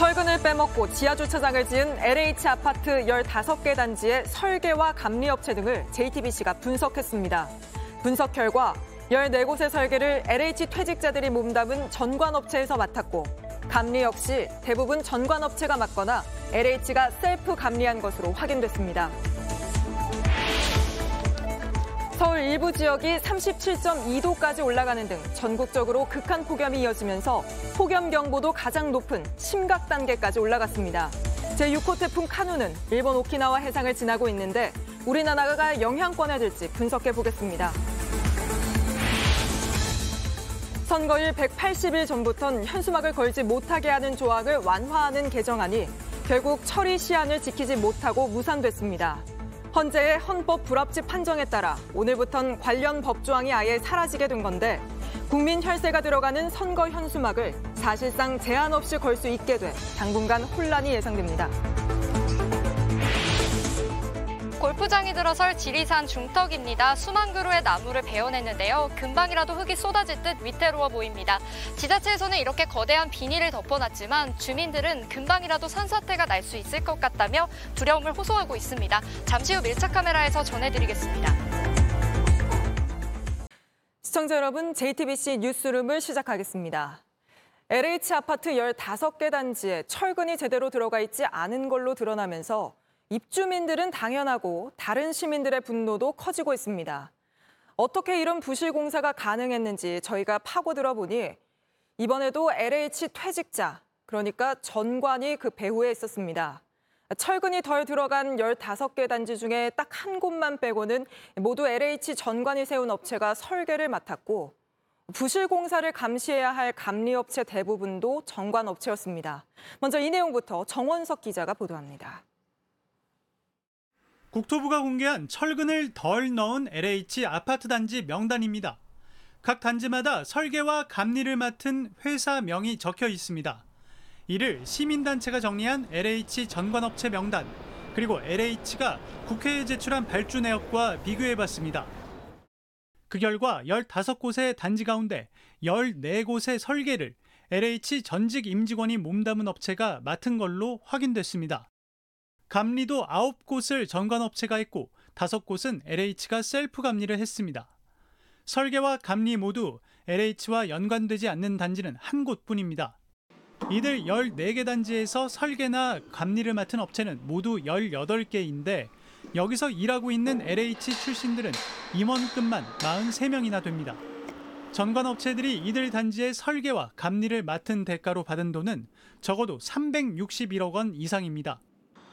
철근을 빼먹고 지하주차장을 지은 LH 아파트 15개 단지의 설계와 감리업체 등을 JTBC가 분석했습니다. 분석 결과 14곳의 설계를 LH 퇴직자들이 몸담은 전관업체에서 맡았고 감리 역시 대부분 전관업체가 맡거나 LH가 셀프 감리한 것으로 확인됐습니다. 서울 일부 지역이 37.2도까지 올라가는 등 전국적으로 극한 폭염이 이어지면서 폭염경보도 가장 높은 심각 단계까지 올라갔습니다. 제6호 태풍 카누는 일본 오키나와 해상을 지나고 있는데 우리나라가 영향권에 들지 분석해보겠습니다. 선거일 180일 전부턴 현수막을 걸지 못하게 하는 조항을 완화하는 개정안이 결국 처리 시한을 지키지 못하고 무산됐습니다. 헌재의 헌법 불합치 판정에 따라 오늘부턴 관련 법조항이 아예 사라지게 된 건데 국민 혈세가 들어가는 선거 현수막을 사실상 제한 없이 걸 수 있게 돼 당분간 혼란이 예상됩니다. 골프장이 들어설 지리산 중턱입니다. 수만 그루의 나무를 베어냈는데요. 금방이라도 흙이 쏟아질 듯 위태로워 보입니다. 지자체에서는 이렇게 거대한 비닐을 덮어놨지만 주민들은 금방이라도 산사태가 날 수 있을 것 같다며 두려움을 호소하고 있습니다. 잠시 후 밀착카메라에서 전해드리겠습니다. 시청자 여러분, JTBC 뉴스룸을 시작하겠습니다. LH 아파트 15개 단지에 철근이 제대로 들어가 있지 않은 걸로 드러나면서 입주민들은 당연하고 다른 시민들의 분노도 커지고 있습니다. 어떻게 이런 부실 공사가 가능했는지 저희가 파고들어 보니 이번에도 LH 퇴직자, 그러니까 전관이 그 배후에 있었습니다. 철근이 덜 들어간 15개 단지 중에 딱 한 곳만 빼고는 모두 LH 전관이 세운 업체가 설계를 맡았고 부실 공사를 감시해야 할 감리업체 대부분도 전관 업체였습니다. 먼저 이 내용부터 정원석 기자가 보도합니다. 국토부가 공개한 철근을 덜 넣은 LH 아파트 단지 명단입니다. 각 단지마다 설계와 감리를 맡은 회사 명이 적혀 있습니다. 이를 시민단체가 정리한 LH 전관업체 명단, 그리고 LH가 국회에 제출한 발주 내역과 비교해봤습니다. 그 결과 15곳의 단지 가운데 14곳의 설계를 LH 전직 임직원이 몸담은 업체가 맡은 걸로 확인됐습니다. 감리도 9곳을 전관업체가 했고 5곳은 LH가 셀프 감리를 했습니다. 설계와 감리 모두 LH와 연관되지 않는 단지는 한 곳뿐입니다. 이들 14개 단지에서 설계나 감리를 맡은 업체는 모두 18개인데 여기서 일하고 있는 LH 출신들은 임원급만 43명이나 됩니다. 전관업체들이 이들 단지의 설계와 감리를 맡은 대가로 받은 돈은 적어도 361억 원 이상입니다.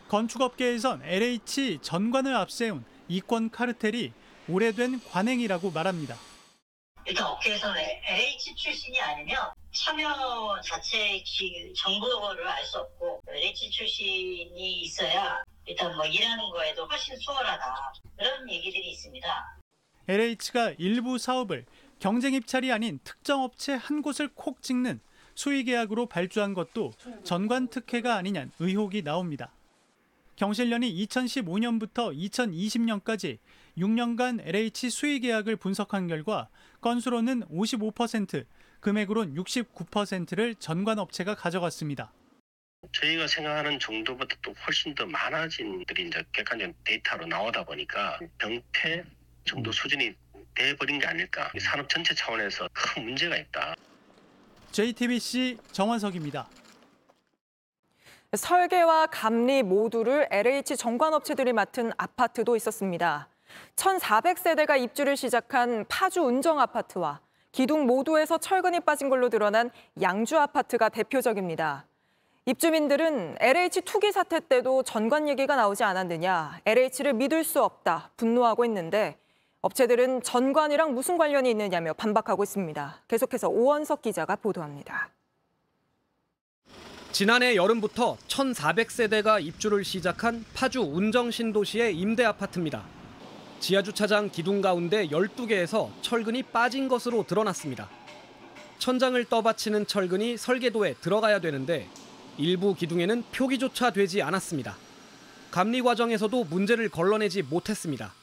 건축업계에선 LH 전관을 앞세운 이권 카르텔이 오래된 관행이라고 말합니다. 일단 업계에서는 LH 출신이 아니면 참여 자체의 정보를 알 수 없고 LH 출신이 있어야 일단 일하는 거에도 훨씬 수월하다. 그런 얘기들이 있습니다. LH가 일부 사업을 경쟁 입찰이 아닌 특정 업체 한 곳을 콕 찍는 수의 계약으로 발주한 것도 전관 특혜가 아니냐는 의혹이 나옵니다. 경실련이 2015년부터 2020년까지 6년간 LH 수의 계약을 분석한 결과 건수로는 55%, 금액으로는 69%를 전관업체가 가져갔습니다. 저희가 생각하는 정도보다 또 훨씬 더 많아진 들이 이제 객관적인 데이터로 나오다 보니까 병태 정도 수준이 돼버린 게 아닐까. 산업 전체 차원에서 큰 문제가 있다. JTBC 정원석입니다. 설계와 감리 모두를 LH 전관업체들이 맡은 아파트도 있었습니다. 1,400세대가 입주를 시작한 파주 은정 아파트와 기둥 모두에서 철근이 빠진 걸로 드러난 양주 아파트가 대표적입니다. 입주민들은 LH 투기 사태 때도 전관 얘기가 나오지 않았느냐, LH를 믿을 수 없다, 분노하고 있는데 업체들은 전관이랑 무슨 관련이 있느냐며 반박하고 있습니다. 계속해서 오원석 기자가 보도합니다. 지난해 여름부터 1,400세대가 입주를 시작한 파주 운정 신도시의 임대 아파트입니다. 지하주차장 기둥 가운데 12개에서 철근이 빠진 것으로 드러났습니다. 천장을 떠받치는 철근이 설계도에 들어가야 되는데 일부 기둥에는 표기조차 되지 않았습니다. 감리 과정에서도 문제를 걸러내지 못했습니다.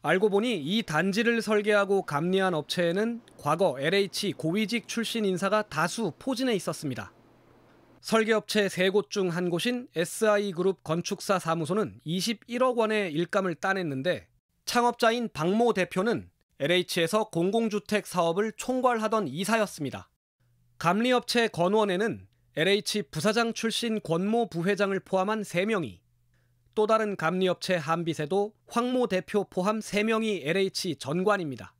알고 보니 이 단지를 설계하고 감리한 업체에는 과거 LH 고위직 출신 인사가 다수 포진해 있었습니다. 설계업체 3곳 중 한 곳인 SI그룹 건축사 사무소는 21억 원의 일감을 따냈는데 창업자인 박모 대표는 LH에서 공공주택 사업을 총괄하던 이사였습니다. 감리업체 건원에는 LH 부사장 출신 권모 부회장을 포함한 3명이, 또 다른 감리업체 한빛에도 황모 대표 포함 3명이 LH 전관입니다.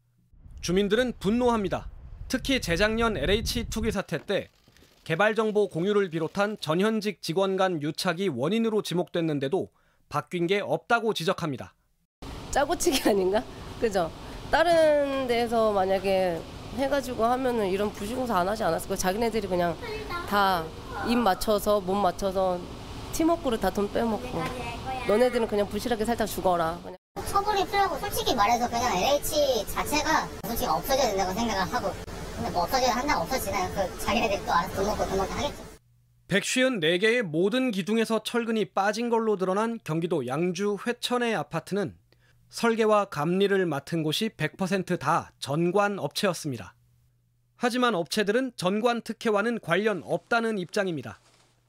주민들은 분노합니다. 특히 재작년 LH 투기 사태 때 개발정보 공유를 비롯한 전현직 직원 간 유착이 원인으로 지목됐는데도 바뀐 게 없다고 지적합니다. 짜고치기 아닌가? 그죠? 다른 데서 만약에 해가지고 하면은 이런 부실공사 안 하지 않았을 거예요. 자기네들이 그냥 다 입 맞춰서 몸 맞춰서 팀워크로 다 돈 빼먹고, 너네들은 그냥 부실하게 살짝 죽어라. 그냥. 처벌이 필요하고, 솔직히 말해서 그냥 LH 자체가 솔직히 없어져야 된다고 생각을 하고, 근데 뭐 없어져야 한다고 없어지나요? 그 자기네들이 또 알아서 돈 먹고 하겠죠. 154개의 모든 기둥에서 철근이 빠진 걸로 드러난 경기도 양주 회천의 아파트는 설계와 감리를 맡은 곳이 100% 다 전관 업체였습니다. 하지만 업체들은 전관 특혜와는 관련 없다는 입장입니다.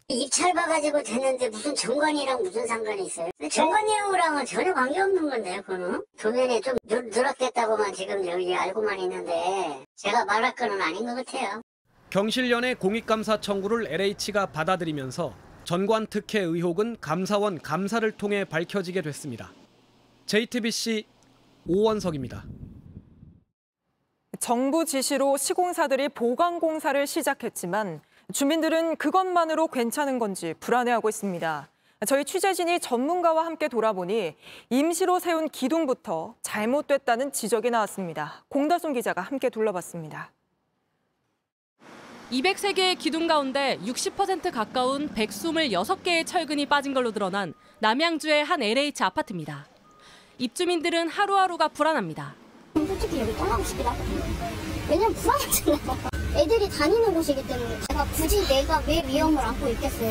입찰 봐가지고 됐는데 무슨 전관이랑 무슨 상관이 있어요? 전관이랑은 전혀 관계없는 건데요, 그거는? 도면이 좀 누락됐다고만 지금 여기 알고만 있는데 제가 말할 건 아닌 것 같아요. 경실련의 공익감사 청구를 LH가 받아들이면서 전관 특혜 의혹은 감사원 감사를 통해 밝혀지게 됐습니다. JTBC 오원석입니다. 정부 지시로 시공사들이 보강공사를 시작했지만 주민들은 그것만으로 괜찮은 건지 불안해하고 있습니다. 저희 취재진이 전문가와 함께 돌아보니 임시로 세운 기둥부터 잘못됐다는 지적이 나왔습니다. 공다솜 기자가 함께 둘러봤습니다. 203개의 기둥 가운데 60% 가까운 126개의 철근이 빠진 걸로 드러난 남양주의 한 LH 아파트입니다. 입주민들은 하루하루가 불안합니다. 솔직히 여기 떠나고 싶기도 하거든요. 왜냐면 불안하잖아요. 애들이 다니는 곳이기 때문에 제가 굳이 내가 왜 위험을 안고 있겠어요.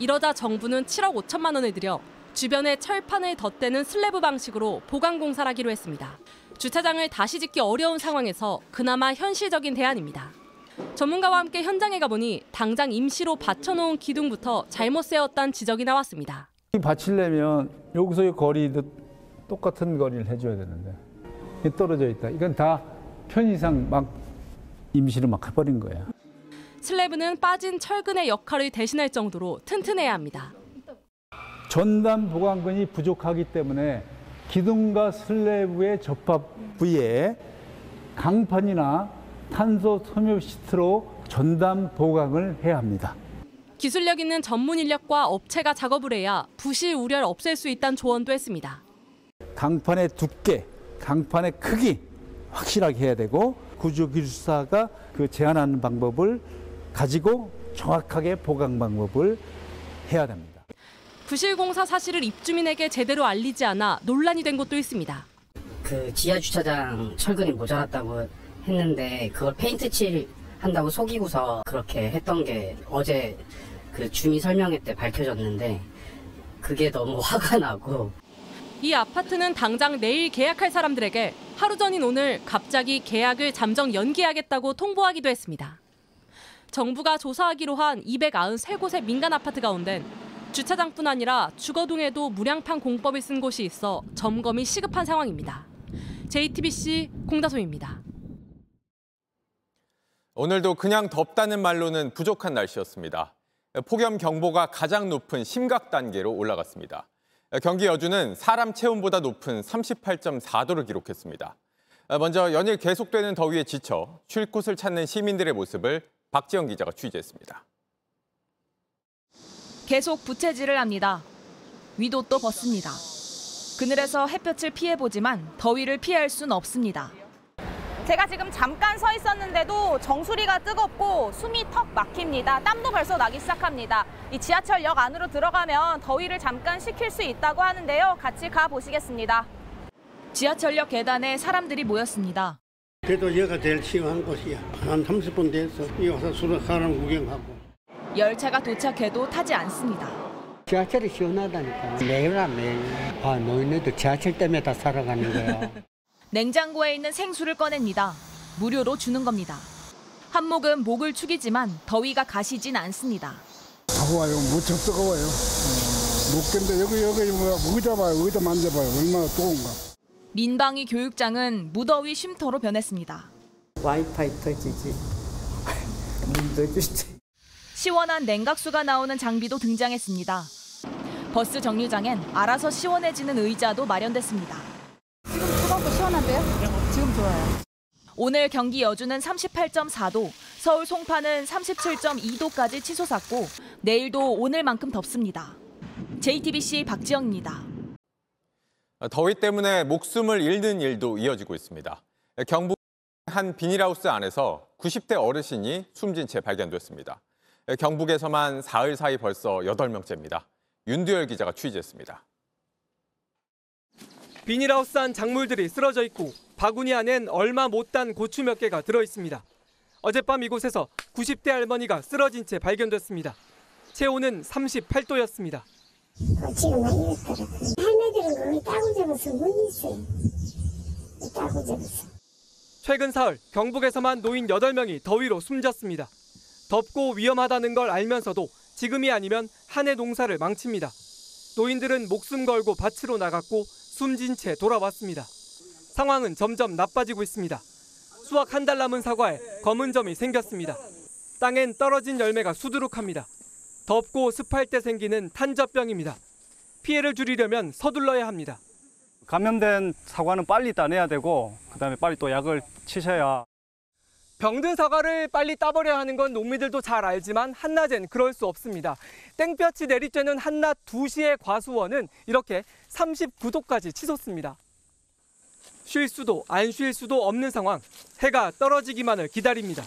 이러자 정부는 7억 5천만 원을 들여 주변에 철판을 덧대는 슬래브 방식으로 보강공사를 하기로 했습니다. 주차장을 다시 짓기 어려운 상황에서 그나마 현실적인 대안입니다. 전문가와 함께 현장에 가보니 당장 임시로 받쳐놓은 기둥부터 잘못 세웠다는 지적이 나왔습니다. 이 받치려면 여기서의 거리도 똑같은 거리를 해줘야 되는데 떨어져 있다. 이건 다 편의상 막 임시로 막 해버린 거예요. 슬래브는 빠진 철근의 역할을 대신할 정도로 튼튼해야 합니다. 전단 보강근이 부족하기 때문에 기둥과 슬래브의 접합 부위에 강판이나 탄소 섬유 시트로 전단 보강을 해야 합니다. 기술력 있는 전문 인력과 업체가 작업을 해야 부실 우려를 없앨 수 있다는 조언도 했습니다. 강판의 두께, 강판의 크기 확실하게 해야 되고 구조기술사가 그 제안하는 방법을 가지고 정확하게 보강 방법을 해야 됩니다. 부실공사 사실을 입주민에게 제대로 알리지 않아 논란이 된 것도 있습니다. 그 지하주차장 철근이 모자랐다고 했는데 그걸 페인트칠 한다고 속이고서 그렇게 했던 게 어제 그 주민 설명회 때 밝혀졌는데 그게 너무 화가 나고. 이 아파트는 당장 내일 계약할 사람들에게 하루 전인 오늘 갑자기 계약을 잠정 연기하겠다고 통보하기도 했습니다. 정부가 조사하기로 한 293곳의 민간 아파트 가운데 주차장뿐 아니라 주거동에도 무량판 공법을 쓴 곳이 있어 점검이 시급한 상황입니다. JTBC 공다솜입니다. 오늘도 그냥 덥다는 말로는 부족한 날씨였습니다. 폭염 경보가 가장 높은 심각 단계로 올라갔습니다. 경기 여주는 사람 체온보다 높은 38.4도를 기록했습니다. 먼저 연일 계속되는 더위에 지쳐 쉴 곳을 찾는 시민들의 모습을 박지영 기자가 취재했습니다. 계속 부채질을 합니다. 위옷도 벗습니다. 그늘에서 햇볕을 피해보지만 더위를 피할 순 없습니다. 제가 지금 잠깐 서 있었는데도 정수리가 뜨겁고 숨이 턱 막힙니다. 땀도 벌써 나기 시작합니다. 이 지하철역 안으로 들어가면 더위를 잠깐 식힐 수 있다고 하는데요. 같이 가보시겠습니다. 지하철역 계단에 사람들이 모였습니다. 그래도 여기가 제일 시원한 곳이야. 한 30분 됐어. 여기 와서 사람 구경하고. 열차가 도착해도 타지 않습니다. 지하철이 시원하다니까. 매일. 아, 노인네도 지하철 때문에 다 살아가는 거야. 냉장고에 있는 생수를 꺼냅니다. 무료로 주는 겁니다. 한목은 목을 축이지만 더위가 가시진 않습니다. 더워요. 무척 뜨거워요. 못 견뎌. 여기 뭐야. 의자 만져봐요. 얼마나 뜨거운가. 민방위 교육장은 무더위 쉼터로 변했습니다. 와이파이 터지지. 시원한 냉각수가 나오는 장비도 등장했습니다. 버스 정류장엔 알아서 시원해지는 의자도 마련됐습니다. 지금 뜨겁고 시원한데요? 지금 좋아요. 오늘 경기 여주는 38.4도, 서울 송파는 37.2도까지 치솟았고 내일도 오늘만큼 덥습니다. JTBC 박지영입니다. 더위 때문에 목숨을 잃는 일도 이어지고 있습니다. 경북 한 비닐하우스 안에서 90대 어르신이 숨진 채 발견됐습니다. 경북에서만 사흘 사이 벌써 8명째입니다. 윤두열 기자가 취재했습니다. 비닐하우스 안 작물들이 쓰러져 있고 바구니 안엔 얼마 못 단 고추 몇 개가 들어있습니다. 어젯밤 이곳에서 90대 할머니가 쓰러진 채 발견됐습니다. 체온은 38도였습니다. 지금 할머니들은 우리 따고 잡아서 못 있어요. 따고 잡아서. 최근 사흘 경북에서만 노인 8명이 더위로 숨졌습니다. 덥고 위험하다는 걸 알면서도 지금이 아니면 한 해 농사를 망칩니다. 노인들은 목숨 걸고 밭으로 나갔고 숨진 채 돌아왔습니다. 상황은 점점 나빠지고 있습니다. 수확 한 달 남은 사과에 검은 점이 생겼습니다. 땅엔 떨어진 열매가 수두룩합니다. 덥고 습할 때 생기는 탄저병입니다. 피해를 줄이려면 서둘러야 합니다. 감염된 사과는 빨리 따내야 되고 그다음에 빨리 또 약을 치셔야. 병든 사과를 빨리 따버려야 하는 건 농민들도 잘 알지만 한낮엔 그럴 수 없습니다. 땡볕이 내리쬐는 한낮 2시의 과수원은 이렇게 39도까지 치솟습니다. 쉴 수도 안 쉴 수도 없는 상황. 해가 떨어지기만을 기다립니다.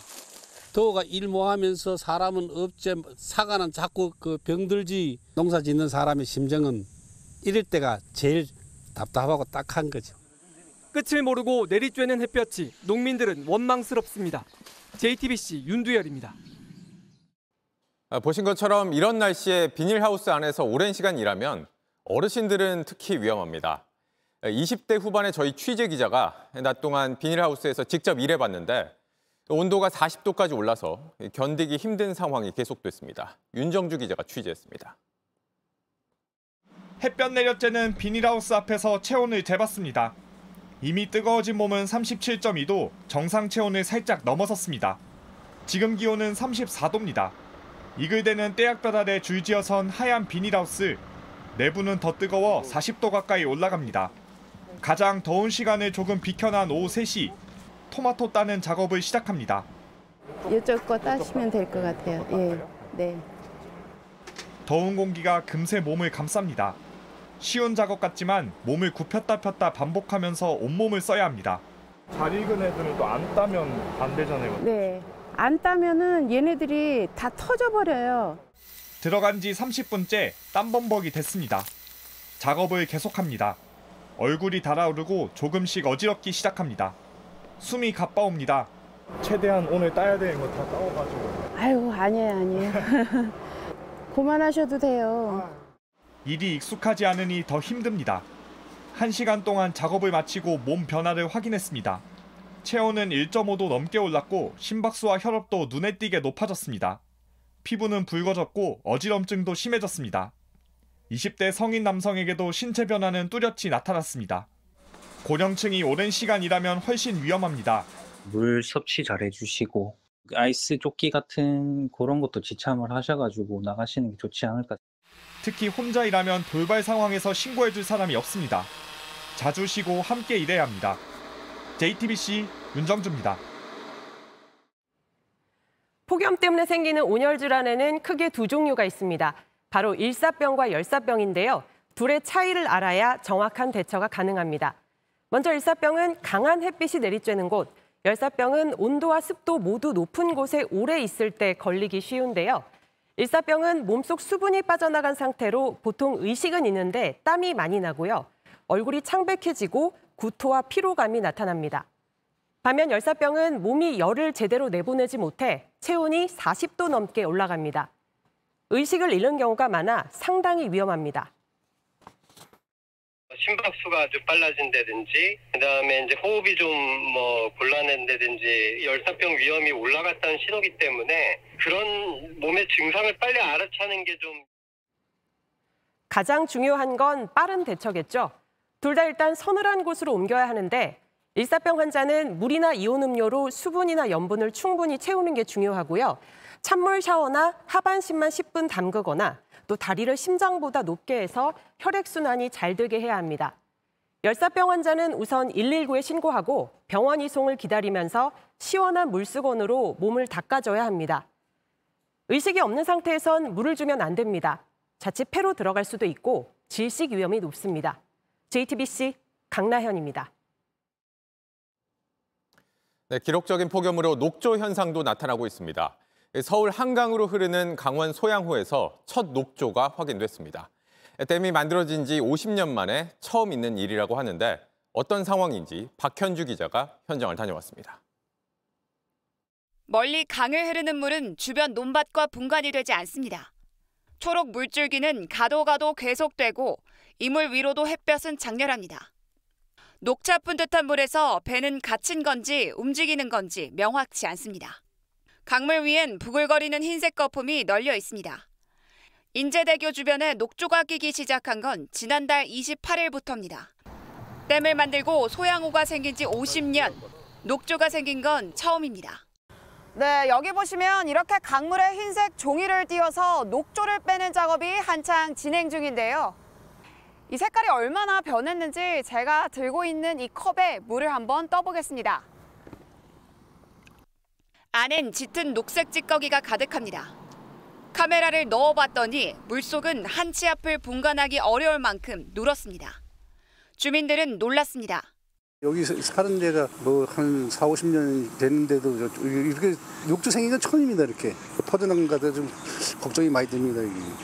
더워가 일모하면서 사람은 없지, 사과는 자꾸 그 병들지. 농사 짓는 사람의 심정은 이럴 때가 제일 답답하고 딱한 거죠. 끝을 모르고 내리쬐는 햇볕이 농민들은 원망스럽습니다. JTBC 윤두열입니다. 보신 것처럼 이런 날씨에 비닐하우스 안에서 오랜 시간 일하면 어르신들은 특히 위험합니다. 20대 후반의 저희 취재 기자가 낮 동안 비닐하우스에서 직접 일해봤는데 온도가 40도까지 올라서 견디기 힘든 상황이 계속됐습니다. 윤정주 기자가 취재했습니다. 햇볕 내려쬐는 비닐하우스 앞에서 체온을 재봤습니다. 이미 뜨거워진 몸은 37.2도, 정상 체온을 살짝 넘어섰습니다. 지금 기온은 34도입니다. 이글대는 떼약볕 아래 줄지어선 하얀 비닐하우스. 내부는 더 뜨거워 40도 가까이 올라갑니다. 가장 더운 시간을 조금 비켜난 오후 3시. 토마토 따는 작업을 시작합니다. 이쪽 거 따시면 될 것 같아요. 예, 네. 더운 공기가 금세 몸을 감쌉니다. 쉬운 작업 같지만 몸을 굽혔다 폈다 반복하면서 온몸을 써야 합니다. 잘 익은 애들은 또 안 따면 안 되잖아요. 네, 안 따면은 얘네들이 다 터져버려요. 들어간 지 30분째 땀범벅이 됐습니다. 작업을 계속합니다. 얼굴이 달아오르고 조금씩 어지럽기 시작합니다. 숨이 가빠옵니다. 최대한 오늘 따야 되는 거 다 따와가지고. 아유, 아니에요. 그만하셔도 돼요. 아. 일이 익숙하지 않으니 더 힘듭니다. 1시간 동안 작업을 마치고 몸 변화를 확인했습니다. 체온은 1.5도 넘게 올랐고 심박수와 혈압도 눈에 띄게 높아졌습니다. 피부는 붉어졌고 어지럼증도 심해졌습니다. 20대 성인 남성에게도 신체 변화는 뚜렷이 나타났습니다. 고령층이 오랜 시간 일하면 훨씬 위험합니다. 물 섭취 잘 해주시고 아이스 조끼 같은 그런 것도 지참을 하셔가지고 나가시는 게 좋지 않을까. 특히 혼자 일하면 돌발 상황에서 신고해줄 사람이 없습니다. 자주 쉬고 함께 일해야 합니다. JTBC 윤정주입니다. 폭염 때문에 생기는 온열 질환에는 크게 두 종류가 있습니다. 바로 일사병과 열사병인데요. 둘의 차이를 알아야 정확한 대처가 가능합니다. 먼저 일사병은 강한 햇빛이 내리쬐는 곳, 열사병은 온도와 습도 모두 높은 곳에 오래 있을 때 걸리기 쉬운데요. 일사병은 몸속 수분이 빠져나간 상태로 보통 의식은 있는데 땀이 많이 나고요. 얼굴이 창백해지고 구토와 피로감이 나타납니다. 반면 열사병은 몸이 열을 제대로 내보내지 못해 체온이 40도 넘게 올라갑니다. 의식을 잃는 경우가 많아 상당히 위험합니다. 심박수가 아주 빨라진다든지, 그 다음에 이제 호흡이 좀 뭐 곤란한다든지 열사병 위험이 올라갔다는 신호기 때문에 그런 몸의 증상을 빨리 알아차는 게 좀. 가장 중요한 건 빠른 대처겠죠. 둘 다 일단 서늘한 곳으로 옮겨야 하는데 일사병 환자는 물이나 이온음료로 수분이나 염분을 충분히 채우는 게 중요하고요. 찬물 샤워나 하반신만 10분 담그거나 또 다리를 심장보다 높게 해서 혈액순환이 잘 되게 해야 합니다. 열사병 환자는 우선 119에 신고하고 병원 이송을 기다리면서 시원한 물수건으로 몸을 닦아줘야 합니다. 의식이 없는 상태에선 물을 주면 안 됩니다. 자칫 폐로 들어갈 수도 있고 질식 위험이 높습니다. JTBC 강나현입니다. 네, 기록적인 폭염으로 녹조 현상도 나타나고 있습니다. 서울 한강으로 흐르는 강원 소양호에서 첫 녹조가 확인됐습니다. 댐이 만들어진 지 50년 만에 처음 있는 일이라고 하는데 어떤 상황인지 박현주 기자가 현장을 다녀왔습니다. 멀리 강을 흐르는 물은 주변 논밭과 분간이 되지 않습니다. 초록 물줄기는 가도 계속되고 이물 위로도 햇볕은 장렬합니다. 녹차뿐 듯한 물에서 배는 갇힌 건지 움직이는 건지 명확치 않습니다. 강물 위엔 부글거리는 흰색 거품이 널려 있습니다. 인제대교 주변에 녹조가 끼기 시작한 건 지난달 28일부터입니다. 댐을 만들고 소양호가 생긴 지 50년, 녹조가 생긴 건 처음입니다. 네, 여기 보시면 이렇게 강물에 흰색 종이를 띄워서 녹조를 빼는 작업이 한창 진행 중인데요. 이 색깔이 얼마나 변했는지 제가 들고 있는 이 컵에 물을 한번 떠보겠습니다. 안엔 짙은 녹색 찌꺼기가 가득합니다. 카메라를 넣어봤더니 물속은 한치 앞을 분간하기 어려울 만큼 누렇습니다. 주민들은 놀랐습니다. 여기 사는 데가 뭐 한 40~50년 됐는데도 이렇게 녹조 생긴 건 처음입니다. 이렇게 퍼져나간가도 좀 걱정이 많이 됩니다. 여기.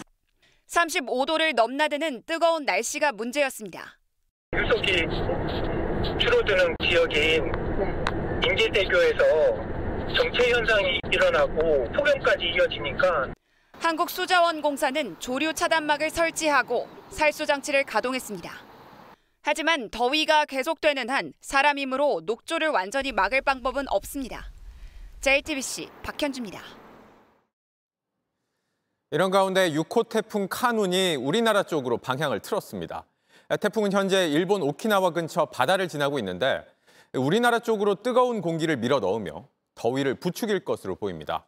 35도를 넘나드는 뜨거운 날씨가 문제였습니다. 물속이 줄어드는 지역인 인제대교에서 정체 현상이 일어나고 폭염까지 이어지니까 한국수자원공사는 조류 차단막을 설치하고 살수 장치를 가동했습니다. 하지만 더위가 계속되는 한 사람 힘으로 녹조를 완전히 막을 방법은 없습니다. JTBC 박현주입니다. 이런 가운데 6호 태풍 카눈이 우리나라 쪽으로 방향을 틀었습니다. 태풍은 현재 일본 오키나와 근처 바다를 지나고 있는데 우리나라 쪽으로 뜨거운 공기를 밀어 넣으며 더위를 부추길 것으로 보입니다.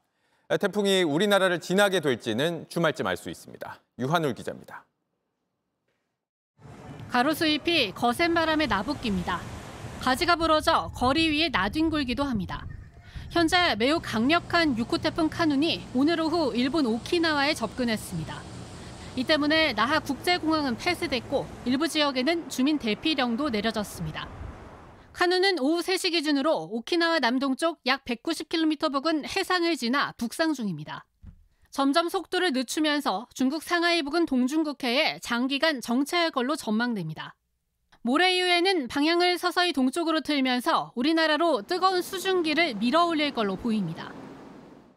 태풍이 우리나라를 지나게 될지는 주말쯤 알 수 있습니다. 유한울 기자입니다. 가로수잎이 거센 바람에 나부낍니다. 가지가 부러져 거리 위에 나뒹굴기도 합니다. 현재 매우 강력한 6호 태풍 카눈이 오늘 오후 일본 오키나와에 접근했습니다. 이 때문에 나하 국제공항은 폐쇄됐고 일부 지역에는 주민 대피령도 내려졌습니다. 카눈은 오후 3시 기준으로 오키나와 남동쪽 약 190km 부근 해상을 지나 북상 중입니다. 점점 속도를 늦추면서 중국 상하이 부근 동중국해에 장기간 정체할 걸로 전망됩니다. 모레 이후에는 방향을 서서히 동쪽으로 틀면서 우리나라로 뜨거운 수증기를 밀어올릴 걸로 보입니다.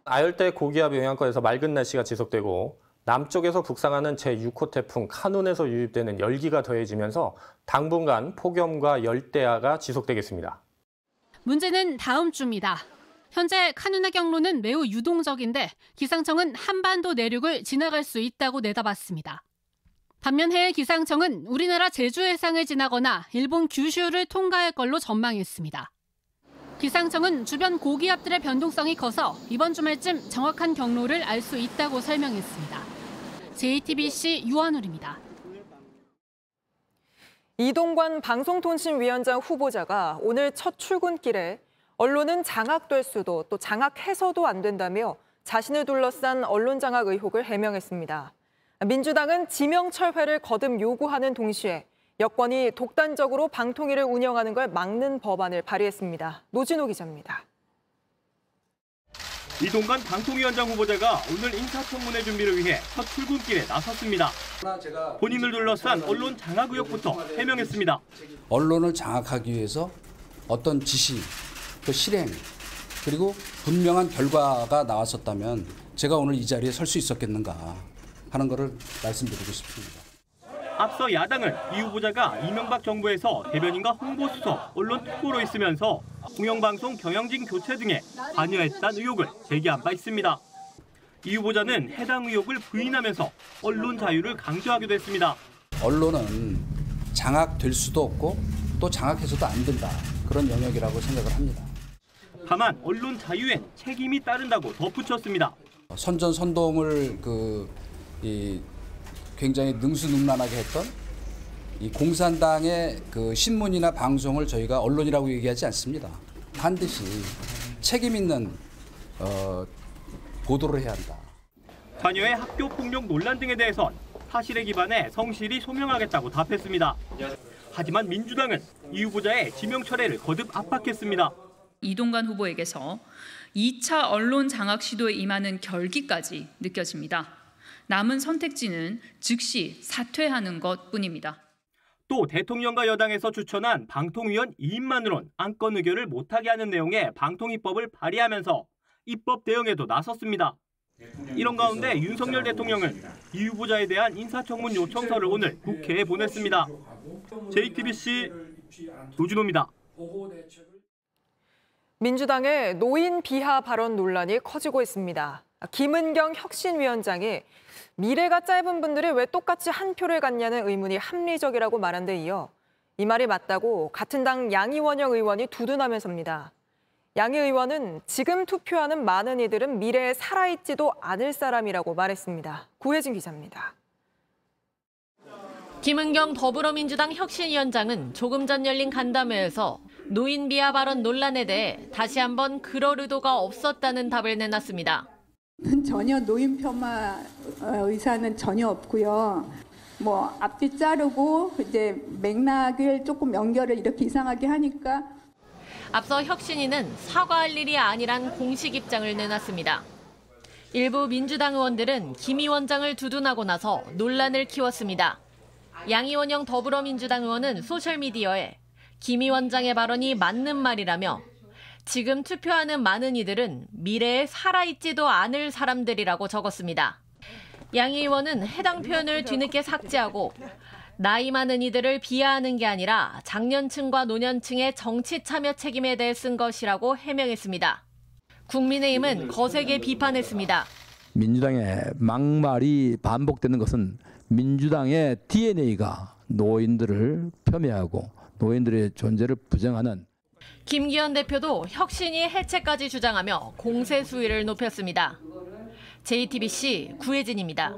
아열대 고기압 영향권에서 맑은 날씨가 지속되고 남쪽에서 북상하는 제6호 태풍 카눈에서 유입되는 열기가 더해지면서 당분간 폭염과 열대야가 지속되겠습니다. 문제는 다음 주입니다. 현재 카눈의 경로는 매우 유동적인데 기상청은 한반도 내륙을 지나갈 수 있다고 내다봤습니다. 반면 해외 기상청은 우리나라 제주 해상을 지나거나 일본 규슈를 통과할 걸로 전망했습니다. 기상청은 주변 고기압들의 변동성이 커서 이번 주말쯤 정확한 경로를 알 수 있다고 설명했습니다. JTBC 유한울입니다. 이동관 방송통신위원장 후보자가 오늘 첫 출근길에 언론은 장악될 수도 또 장악해서도 안 된다며 자신을 둘러싼 언론 장악 의혹을 해명했습니다. 민주당은 지명 철회를 거듭 요구하는 동시에 여권이 독단적으로 방통위를 운영하는 걸 막는 법안을 발의했습니다. 노진호 기자입니다. 이동관 방통위원장 후보자가 오늘 인사청문회 준비를 위해 첫 출근길에 나섰습니다. 본인을 둘러싼 언론 장악 의혹부터 해명했습니다. 언론을 장악하기 위해서 어떤 지시, 또 실행, 그리고 분명한 결과가 나왔었다면 제가 오늘 이 자리에 설 수 있었겠는가 하는 것을 말씀드리고 싶습니다. 앞서 야당은 이 후보자가 이명박 정부에서 대변인과 홍보수석, 언론 특보로 있으면서 공영방송 경영진 교체 등에 관여했다는 의혹을 제기한 바 있습니다. 이 후보자는 해당 의혹을 부인하면서 언론 자유를 강조하기도 했습니다. 언론은 장악될 수도 없고 또 장악해서도 안 된다. 그런 영역이라고 생각을 합니다. 다만 언론 자유엔 책임이 따른다고 덧붙였습니다. 선전선동을 굉장히 능수능란하게 했던 이 공산당의 신문이나 방송을 저희가 언론이라고 얘기하지 않습니다. 반드시 책임 있는 보도를 해야 한다. 자녀의 학교 폭력 논란 등에 대해선 사실에 기반해 성실히 소명하겠다고 답했습니다. 하지만 민주당은 이 후보자의 지명 철회를 거듭 압박했습니다. 이동관 후보에게서 2차 언론 장악 시도에 임하는 결기까지 느껴집니다. 남은 선택지는 즉시 사퇴하는 것뿐입니다. 또 대통령과 여당에서 추천한 방통위원 2인만으론 안건 의결을 못하게 하는 내용의 방통위법을 발의하면서 입법 대응에도 나섰습니다. 이런 가운데 윤석열 대통령은 이 후보자에 대한 인사청문 요청서를 오늘 국회에 보냈습니다. JTBC 노준호입니다. 민주당의 노인 비하 발언 논란이 커지고 있습니다. 김은경 혁신위원장이 미래가 짧은 분들이 왜 똑같이 한 표를 갖냐는 의문이 합리적이라고 말한 데 이어 이 말이 맞다고 같은 당 양이원영 의원이 두둔하면서입니다. 양 의원은 지금 투표하는 많은 이들은 미래에 살아있지도 않을 사람이라고 말했습니다. 구혜진 기자입니다. 김은경 더불어민주당 혁신위원장은 조금 전 열린 간담회에서 노인 비하 발언 논란에 대해 다시 한번 그럴 의도가 없었다는 답을 내놨습니다. 전혀 노인 폄하 의사는 전혀 없고요. 앞뒤 자르고 이제 맥락을 조금 연결을 이렇게 이상하게 하니까. 앞서 혁신위는 사과할 일이 아니란 공식 입장을 내놨습니다. 일부 민주당 의원들은 김 위원장을 두둔하고 나서 논란을 키웠습니다. 양이원영 더불어민주당 의원은 소셜미디어에 김 위원장의 발언이 맞는 말이라며 지금 투표하는 많은 이들은 미래에 살아있지도 않을 사람들이라고 적었습니다. 양 의원은 해당 표현을 뒤늦게 삭제하고 나이 많은 이들을 비하하는 게 아니라 장년층과 노년층의 정치 참여 책임에 대해 쓴 것이라고 해명했습니다. 국민의힘은 거세게 비판했습니다. 민주당의 막말이 반복되는 것은 민주당의 DNA가 노인들을 폄훼하고 노인들의 존재를 부정하는 김기현 대표도 혁신이 해체까지 주장하며 공세 수위를 높였습니다. JTBC 구혜진입니다.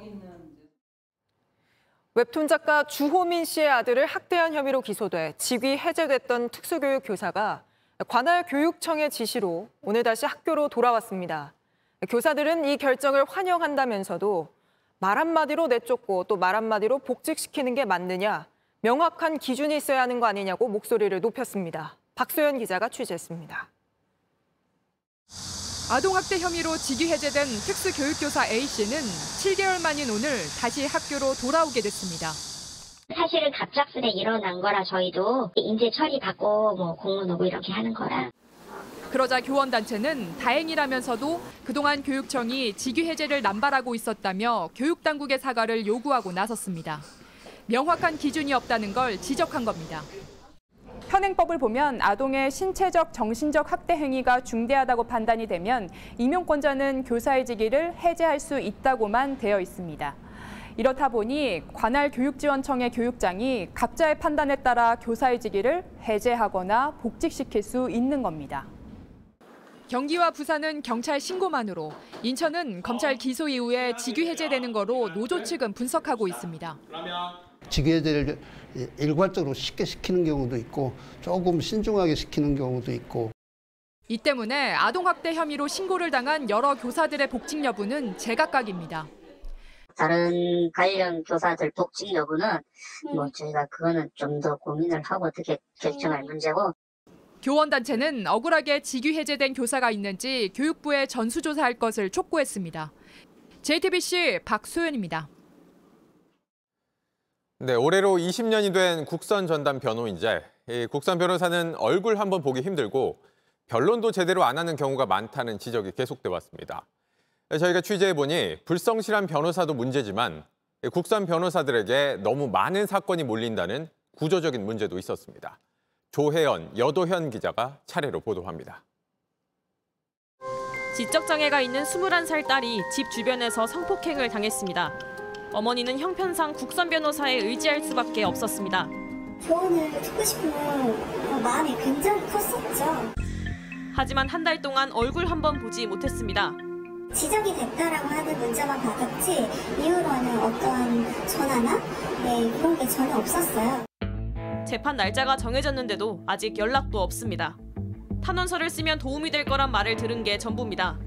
웹툰 작가 주호민 씨의 아들을 학대한 혐의로 기소돼 직위 해제됐던 특수교육 교사가 관할 교육청의 지시로 오늘 다시 학교로 돌아왔습니다. 교사들은 이 결정을 환영한다면서도 말 한마디로 내쫓고 또 말 한마디로 복직시키는 게 맞느냐, 명확한 기준이 있어야 하는 거 아니냐고 목소리를 높였습니다. 박소연 기자가 취재했습니다. 아동학대 혐의로 직위 해제된 특수교육교사 A씨는 7개월 만인 오늘 다시 학교로 돌아오게 됐습니다. 사실은 갑작스레 일어난 거라 저희도 인재 처리받고 공문 오고 이렇게 하는 거라. 그러자 교원단체는 다행이라면서도 그동안 교육청이 직위 해제를 남발하고 있었다며 교육당국의 사과를 요구하고 나섰습니다. 명확한 기준이 없다는 걸 지적한 겁니다. 현행법을 보면 아동의 신체적, 정신적 학대 행위가 중대하다고 판단이 되면 임용권자는 교사의 직위를 해제할 수 있다고만 되어 있습니다. 이렇다 보니 관할 교육지원청의 교육장이 각자의 판단에 따라 교사의 직위를 해제하거나 복직시킬 수 있는 겁니다. 경기와 부산은 경찰 신고만으로, 인천은 검찰 기소 이후에 직위 해제되는 거로 노조 측은 분석하고 있습니다. 직위 해제를 일괄적으로 쉽게 시키는 경우도 있고 조금 신중하게 시키는 경우도 있고. 이 때문에 아동학대 혐의로 신고를 당한 여러 교사들의 복직 여부는 제각각입니다. 다른 관련 교사들 복직 여부는 저희가 그거는 좀 더 고민을 하고 어떻게 결정할 문제고. 교원단체는 억울하게 직위 해제된 교사가 있는지 교육부에 전수조사할 것을 촉구했습니다. JTBC 박소연입니다. 네, 올해로 20년이 된 국선 전담 변호인제. 이 국선 변호사는 얼굴 한번 보기 힘들고 변론도 제대로 안 하는 경우가 많다는 지적이 계속돼 왔습니다. 저희가 취재해 보니 불성실한 변호사도 문제지만 국산 변호사들에게 너무 많은 사건이 몰린다는 구조적인 문제도 있었습니다. 조혜연, 여도현 기자가 차례로 보도합니다. 지적장애가 있는 21살 딸이 집 주변에서 성폭행을 당했습니다. 어머니는 형편상 국선 변호사에 의지할 수밖에 없었습니다. 조언을 듣고 싶은 마음이 굉장히 컸었죠. 하지만 한 달 동안 얼굴 한 번 보지 못했습니다. 지적이 됐다라고 하는 문자만 받았지 이후로는 어떤 전화나 그런 게 전혀 없었어요. 재판 날짜가 정해졌는데도 아직 연락도 없습니다. 탄원서를 쓰면 도움이 될 거란 말을 들은 게 전부입니다.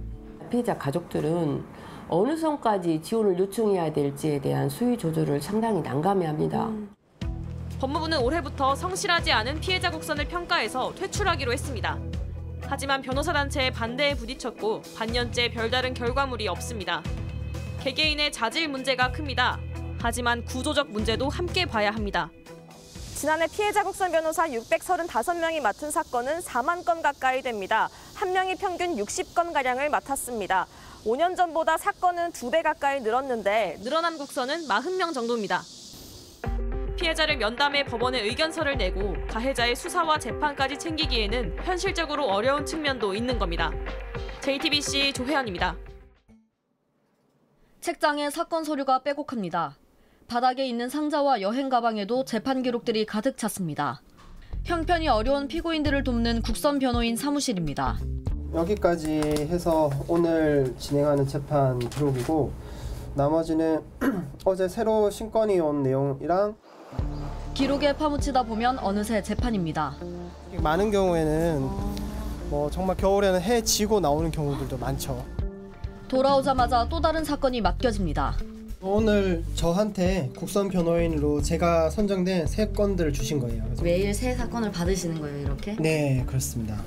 피해자 가족들은 어느 선까지 지원을 요청해야 될지에 대한 수위 조절을 상당히 난감해합니다. 법무부는 올해부터 성실하지 않은 피해자 곡선을 평가해서 퇴출하기로 했습니다. 하지만 변호사 단체의 반대에 부딪혔고 반년째 별다른 결과물이 없습니다. 개개인의 자질 문제가 큽니다. 하지만 구조적 문제도 함께 봐야 합니다. 지난해 피해자 국선 변호사 635명이 맡은 사건은 4만 건 가까이 됩니다. 한 명이 평균 60건가량을 맡았습니다. 5년 전보다 사건은 2배 가까이 늘었는데 늘어난 국선은 40명 정도입니다. 피해자를 면담해 법원에 의견서를 내고 가해자의 수사와 재판까지 챙기기에는 현실적으로 어려운 측면도 있는 겁니다. JTBC 조혜연입니다. 책장에 사건 서류가 빼곡합니다. 바닥에 있는 상자와 여행 가방에도 재판 기록들이 가득 찼습니다. 형편이 어려운 피고인들을 돕는 국선 변호인 사무실입니다. 여기까지 해서 오늘 진행하는 재판 기록이고 나머지는 어제 새로 신건이 온 내용이랑 기록에 파묻히다 보면 어느새 재판입니다. 많은 경우에는 정말 겨울에는 해 지고 나오는 경우들도 많죠. 돌아오자마자 또 다른 사건이 맡겨집니다. 오늘 저한테 국선 변호인으로 제가 선정된 세 건들을 주신 거예요. 매일 세 사건을 받으시는 거예요, 이렇게? 네, 그렇습니다.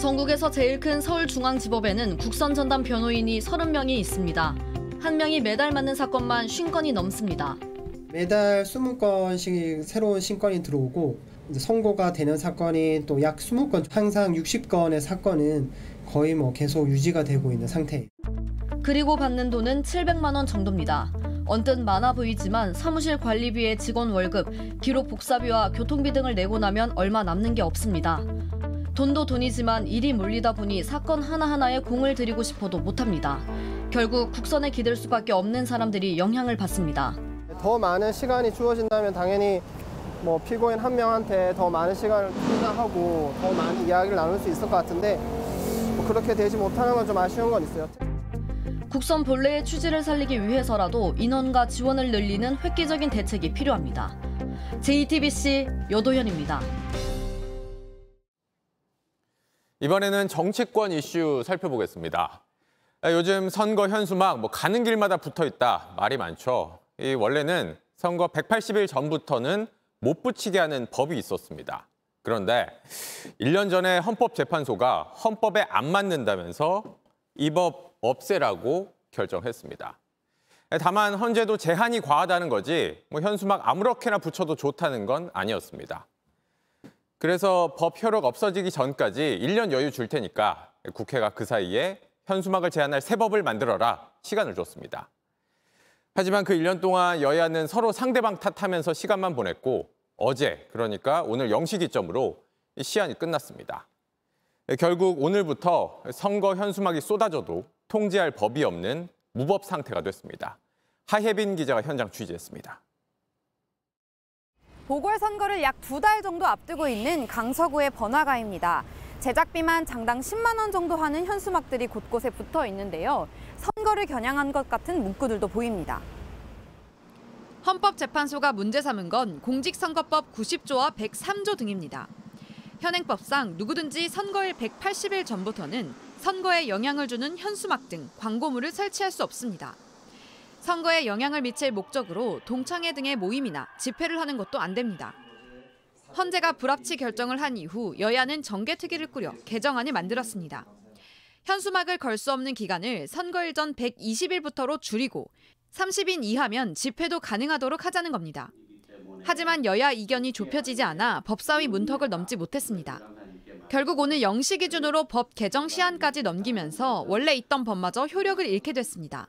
전국에서 제일 큰 서울중앙지법에는 국선 전담 변호인이 30명이 있습니다. 한 명이 매달 맡는 사건만 50건이 넘습니다. 매달 20건씩 새로운 신건이 들어오고 이제 선고가 되는 사건이 또 약 20건, 항상 60건의 사건은 거의 계속 유지가 되고 있는 상태예요. 그리고 받는 돈은 700만 원 정도입니다. 언뜻 많아 보이지만 사무실 관리비에 직원 월급, 기록 복사비와 교통비 등을 내고 나면 얼마 남는 게 없습니다. 돈도 돈이지만 일이 몰리다 보니 사건 하나하나에 공을 들이고 싶어도 못합니다. 결국 국선에 기댈 수밖에 없는 사람들이 영향을 받습니다. 더 많은 시간이 주어진다면 당연히 피고인 한 명한테 더 많은 시간을 투자하고 더 많은 이야기를 나눌 수 있을 것 같은데 그렇게 되지 못하는 건 좀 아쉬운 건 있어요. 국선 본래의 취지를 살리기 위해서라도 인원과 지원을 늘리는 획기적인 대책이 필요합니다. JTBC 여도현입니다. 이번에는 정치권 이슈 살펴보겠습니다. 요즘 선거 현수막 가는 길마다 붙어 있다 말이 많죠. 이 원래는 선거 180일 전부터는 못 붙이게 하는 법이 있었습니다. 그런데 1년 전에 헌법재판소가 헌법에 안 맞는다면서 이 법 없애라고 결정했습니다. 다만 헌재도 제한이 과하다는 거지 현수막 아무렇게나 붙여도 좋다는 건 아니었습니다. 그래서 법 효력 없어지기 전까지 1년 여유 줄 테니까 국회가 그 사이에 현수막을 제한할 새 법을 만들어라 시간을 줬습니다. 하지만 그 1년 동안 여야는 서로 상대방 탓하면서 시간만 보냈고 어제, 그러니까 오늘 0시 기점으로 시한이 끝났습니다. 결국 오늘부터 선거 현수막이 쏟아져도 통제할 법이 없는 무법 상태가 됐습니다. 하혜빈 기자가 현장 취재했습니다. 보궐선거를 약 2달 정도 앞두고 있는 강서구의 번화가입니다. 제작비만 장당 10만 원 정도 하는 현수막들이 곳곳에 붙어 있는데요. 선거를 겨냥한 것 같은 문구들도 보입니다. 헌법재판소가 문제 삼은 건 공직선거법 90조와 103조 등입니다. 현행법상 누구든지 선거일 180일 전부터는 선거에 영향을 주는 현수막 등 광고물을 설치할 수 없습니다. 선거에 영향을 미칠 목적으로 동창회 등의 모임이나 집회를 하는 것도 안 됩니다. 헌재가 불합치 결정을 한 이후 여야는 정개특위를 꾸려 개정안을 만들었습니다. 현수막을 걸 수 없는 기간을 선거일 전 120일부터로 줄이고 30인 이하면 집회도 가능하도록 하자는 겁니다. 하지만 여야 이견이 좁혀지지 않아 법사위 문턱을 넘지 못했습니다. 결국 오늘 0시 기준으로 법 개정 시한까지 넘기면서 원래 있던 법마저 효력을 잃게 됐습니다.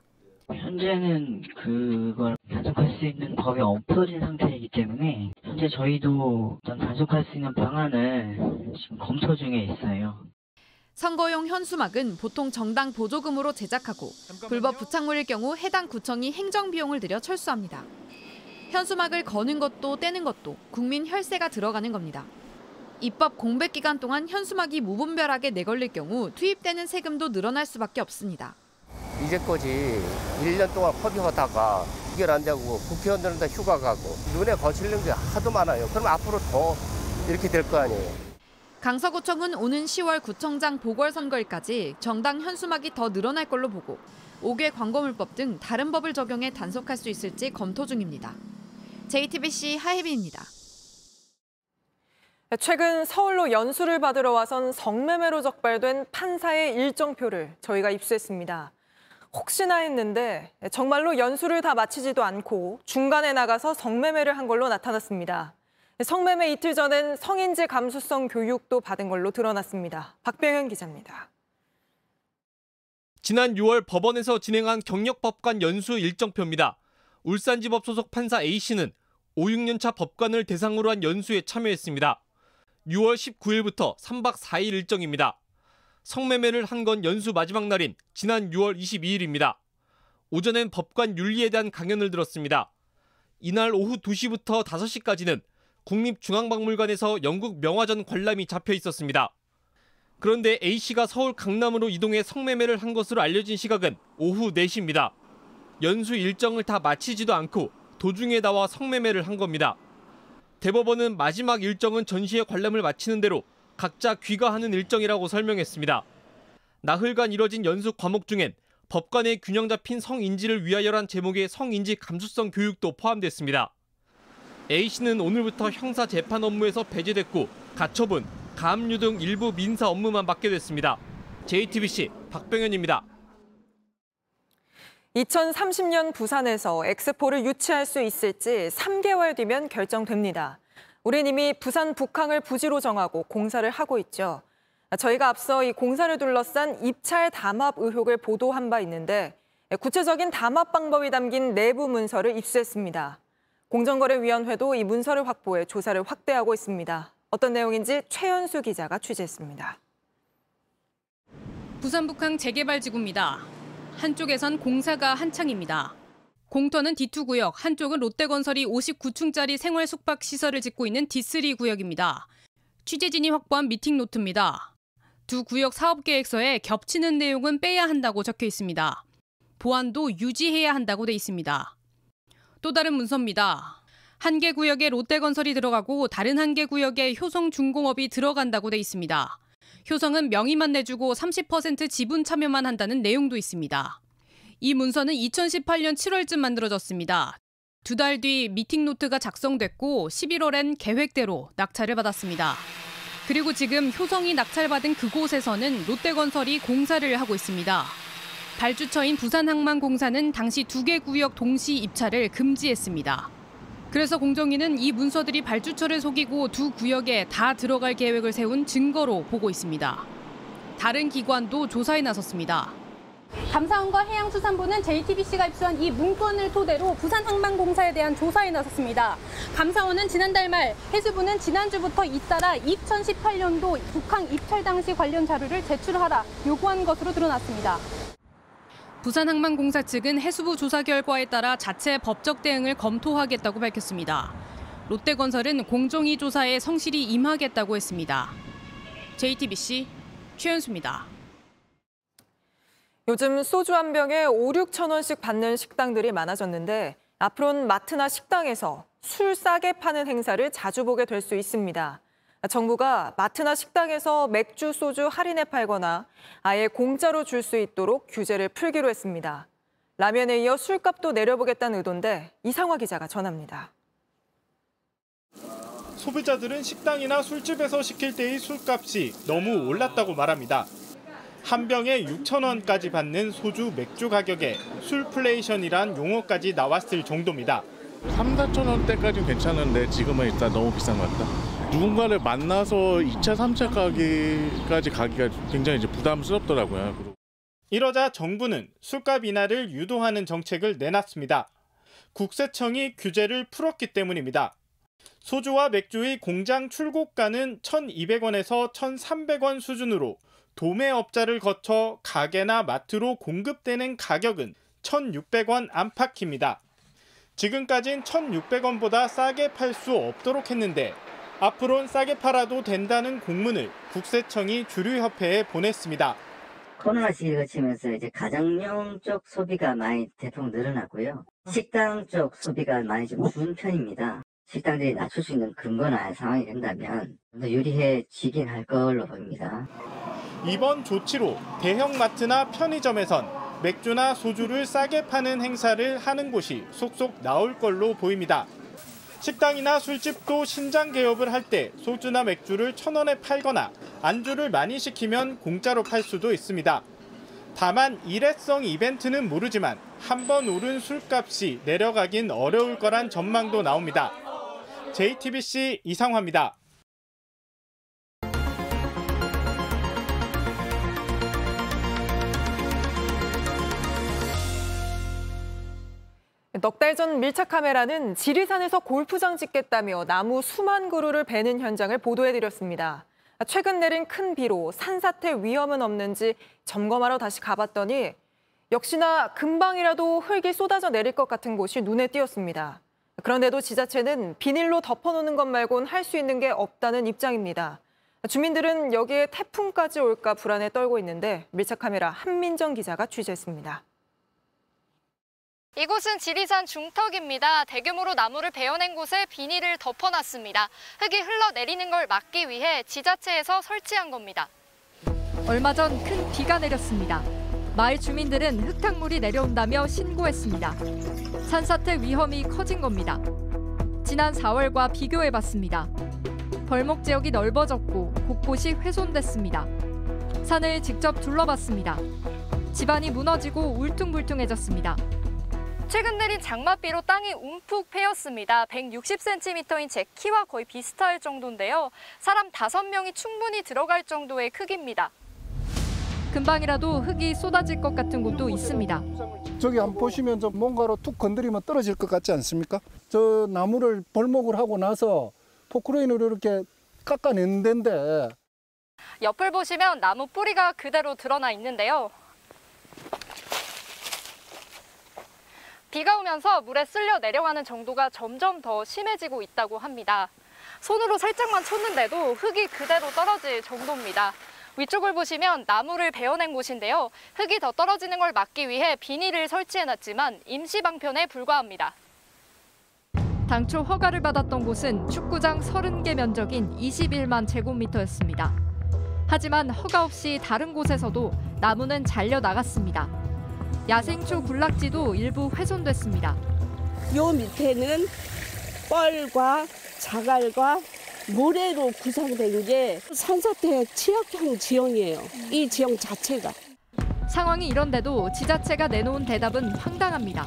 현재는 그걸 단속할 수 있는 법이 없어진 상태이기 때문에 현재 저희도 어떤 단속할 수 있는 방안을 지금 검토 중에 있어요. 선거용 현수막은 보통 정당 보조금으로 제작하고 불법 부착물일 경우 해당 구청이 행정비용을 들여 철수합니다. 현수막을 거는 것도 떼는 것도 국민 혈세가 들어가는 겁니다. 입법 공백 기간 동안 현수막이 무분별하게 내걸릴 경우 투입되는 세금도 늘어날 수밖에 없습니다. 이제까지 1년 동안 허비하다가 해결 안 되고 국회의원들은 다 휴가 가고 눈에 거칠는 게 하도 많아요. 그럼 앞으로 더 이렇게 될 거 아니에요. 강서구청은 오는 10월 구청장 보궐선거일까지 정당 현수막이 더 늘어날 걸로 보고 5개 광고물법 등 다른 법을 적용해 단속할 수 있을지 검토 중입니다. JTBC 하혜빈입니다. 최근 서울로 연수를 받으러 와선 성매매로 적발된 판사의 일정표를 저희가 입수했습니다. 혹시나 했는데 정말로 연수를 다 마치지도 않고 중간에 나가서 성매매를 한 걸로 나타났습니다. 성매매 이틀 전엔 성인지 감수성 교육도 받은 걸로 드러났습니다. 박병현 기자입니다. 지난 6월 법원에서 진행한 경력법관 연수 일정표입니다. 울산지법 소속 판사 A씨는 5, 6년차 법관을 대상으로 한 연수에 참여했습니다. 6월 19일부터 3박 4일 일정입니다. 성매매를 한 건 연수 마지막 날인 지난 6월 22일입니다. 오전엔 법관 윤리에 대한 강연을 들었습니다. 이날 오후 2시부터 5시까지는 국립중앙박물관에서 영국 명화전 관람이 잡혀 있었습니다. 그런데 A씨가 서울 강남으로 이동해 성매매를 한 것으로 알려진 시각은 오후 4시입니다. 연수 일정을 다 마치지도 않고 도중에 나와 성매매를 한 겁니다. 대법원은 마지막 일정은 전시회 관람을 마치는 대로 각자 귀가하는 일정이라고 설명했습니다. 나흘간 이뤄진 연수 과목 중엔 법관의 균형 잡힌 성인지를 위하여란 제목의 성인지 감수성 교육도 포함됐습니다. A씨는 오늘부터 형사 재판 업무에서 배제됐고 가처분, 가압류 등 일부 민사 업무만 맡게 됐습니다. JTBC 박병현입니다. 2030년 부산에서 엑스포를 유치할 수 있을지 3개월 뒤면 결정됩니다. 우린 이미 부산 북항을 부지로 정하고 공사를 하고 있죠. 저희가 앞서 이 공사를 둘러싼 입찰 담합 의혹을 보도한 바 있는데 구체적인 담합 방법이 담긴 내부 문서를 입수했습니다. 공정거래위원회도 이 문서를 확보해 조사를 확대하고 있습니다. 어떤 내용인지 최연수 기자가 취재했습니다. 부산 북항 재개발 지구입니다. 한쪽에선 공사가 한창입니다. 공터는 D2 구역, 한쪽은 롯데건설이 59층짜리 생활 숙박 시설을 짓고 있는 D3 구역입니다. 취재진이 확보한 미팅 노트입니다. 두 구역 사업 계획서에 겹치는 내용은 빼야 한다고 적혀 있습니다. 보안도 유지해야 한다고 돼 있습니다. 또 다른 문서입니다. 한 개 구역에 롯데건설이 들어가고 다른 한 개 구역에 효성중공업이 들어간다고 돼 있습니다. 효성은 명의만 내주고 30% 지분 참여만 한다는 내용도 있습니다. 이 문서는 2018년 7월쯤 만들어졌습니다. 두 달 뒤 미팅 노트가 작성됐고 11월엔 계획대로 낙찰을 받았습니다. 그리고 지금 효성이 낙찰받은 그곳에서는 롯데건설이 공사를 하고 있습니다. 발주처인 부산항만공사는 당시 2개 구역 동시 입찰을 금지했습니다. 그래서 공정위는 이 문서들이 발주처를 속이고 두 구역에 다 들어갈 계획을 세운 증거로 보고 있습니다. 다른 기관도 조사에 나섰습니다. 감사원과 해양수산부는 JTBC가 입수한 이 문건을 토대로 부산항만공사에 대한 조사에 나섰습니다. 감사원은 지난달 말, 해수부는 지난주부터 잇따라 2018년도 북항 입찰 당시 관련 자료를 제출하라 요구한 것으로 드러났습니다. 부산항만공사 측은 해수부 조사 결과에 따라 자체 법적 대응을 검토하겠다고 밝혔습니다. 롯데건설은 공정위 조사에 성실히 임하겠다고 했습니다. JTBC 최연수입니다. 요즘 소주 한 병에 5, 6천 원씩 받는 식당들이 많아졌는데 앞으로는 마트나 식당에서 술 싸게 파는 행사를 자주 보게 될 수 있습니다. 정부가 마트나 식당에서 맥주, 소주 할인해 팔거나 아예 공짜로 줄 수 있도록 규제를 풀기로 했습니다. 라면에 이어 술값도 내려보겠다는 의도인데 이상화 기자가 전합니다. 소비자들은 식당이나 술집에서 시킬 때의 술값이 너무 올랐다고 말합니다. 한 병에 6,000원까지 받는 소주, 맥주 가격에 술플레이션이란 용어까지 나왔을 정도입니다. 3, 4,000원대까지는 괜찮은데 지금은 일단 너무 비싼 것 같다. 누군가를 만나서 2차, 3차 가기까지 가기가 굉장히 부담스럽더라고요. 이러자 정부는 술값 인하를 유도하는 정책을 내놨습니다. 국세청이 규제를 풀었기 때문입니다. 소주와 맥주의 공장 출고가는 1,200원에서 1,300원 수준으로 도매업자를 거쳐 가게나 마트로 공급되는 가격은 1,600원 안팎입니다. 지금까진 1,600원보다 싸게 팔 수 없도록 했는데 앞으로는 싸게 팔아도 된다는 공문을 국세청이 주류협회에 보냈습니다. 코로나 시기를 거치면서 이제 가정용 쪽 소비가 많이 대폭 늘어났고요. 식당 쪽 소비가 많이 좀 준 편입니다. 식당들이 낮출 수 있는 근거나 상황이 된다면 더 유리해지긴 할 걸로 보입니다. 이번 조치로 대형마트나 편의점에선 맥주나 소주를 싸게 파는 행사를 하는 곳이 속속 나올 걸로 보입니다. 식당이나 술집도 신장 개업을 할 때 소주나 맥주를 1,000원에 팔거나 안주를 많이 시키면 공짜로 팔 수도 있습니다. 다만 일회성 이벤트는 모르지만 한 번 오른 술값이 내려가긴 어려울 거란 전망도 나옵니다. JTBC 이상화입니다. 넉 달 전 밀착 카메라는 지리산에서 골프장 짓겠다며 나무 수만 그루를 베는 현장을 보도해드렸습니다. 최근 내린 큰 비로 산사태 위험은 없는지 점검하러 다시 가봤더니 역시나 금방이라도 흙이 쏟아져 내릴 것 같은 곳이 눈에 띄었습니다. 그런데도 지자체는 비닐로 덮어놓는 것 말곤 할 수 있는 게 없다는 입장입니다. 주민들은 여기에 태풍까지 올까 불안에 떨고 있는데 밀착 카메라 한민정 기자가 취재했습니다. 이곳은 지리산 중턱입니다. 대규모로 나무를 베어낸 곳에 비닐을 덮어놨습니다. 흙이 흘러내리는 걸 막기 위해 지자체에서 설치한 겁니다. 얼마 전 큰 비가 내렸습니다. 마을 주민들은 흙탕물이 내려온다며 신고했습니다. 산사태 위험이 커진 겁니다. 지난 4월과 비교해봤습니다. 벌목 지역이 넓어졌고 곳곳이 훼손됐습니다. 산을 직접 둘러봤습니다. 집안이 무너지고 울퉁불퉁해졌습니다. 최근 내린 장맛비로 땅이 움푹 패였습니다. 160cm인 제 키와 거의 비슷할 정도인데요. 사람 5명이 충분히 들어갈 정도의 크기입니다. 금방이라도 흙이 쏟아질 것 같은 곳도 있습니다. 저기 한번 보시면 저 뭔가로 툭 건드리면 떨어질 것 같지 않습니까? 저 나무를 벌목을 하고 나서 포크레인으로 이렇게 깎아낸 데인데. 옆을 보시면 나무 뿌리가 그대로 드러나 있는데요. 비가 오면서 물에 쓸려 내려가는 정도가 점점 더 심해지고 있다고 합니다. 손으로 살짝만 쳤는데도 흙이 그대로 떨어질 정도입니다. 위쪽을 보시면 나무를 베어낸 곳인데요. 흙이 더 떨어지는 걸 막기 위해 비닐을 설치해놨지만 임시 방편에 불과합니다. 당초 허가를 받았던 곳은 축구장 30개 면적인 21만 제곱미터였습니다. 하지만 허가 없이 다른 곳에서도 나무는 잘려 나갔습니다. 야생초 군락지도 일부 훼손됐습니다. 요 밑에는 뻘과 자갈과 모래로 구성된 게 산사태 취약형 지형이에요. 이 지형 자체가. 상황이 이런데도 지자체가 내놓은 대답은 황당합니다.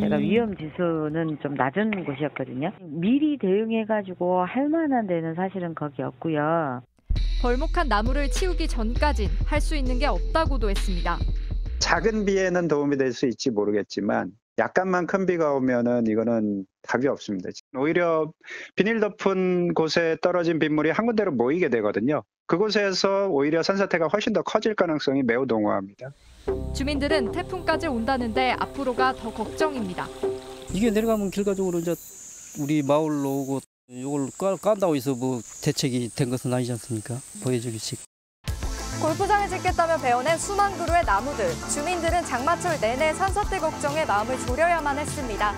제가 위험 지수는 좀 낮은 곳이었거든요. 미리 대응해가지고 할 만한 데는 사실은 거기 없고요. 벌목한 나무를 치우기 전까진 할 수 있는 게 없다고도 했습니다. 작은 비에는 도움이 될 수 있지 모르겠지만 약간만 큰 비가 오면은 이거는 답이 없습니다. 오히려 비닐 덮은 곳에 떨어진 빗물이 한 군데로 모이게 되거든요. 그곳에서 오히려 산사태가 훨씬 더 커질 가능성이 매우 농후합니다. 주민들은 태풍까지 온다는데 앞으로가 더 걱정입니다. 이게 내려가면 결과적으로 이제 우리 마을로 오고 이걸 깐다고 해서 뭐 대책이 된 것은 아니지 않습니까? 보여주기식. 골프장을 짓겠다며 베어낸 수만 그루의 나무들. 주민들은 장마철 내내 산사태 걱정에 마음을 졸여야만 했습니다.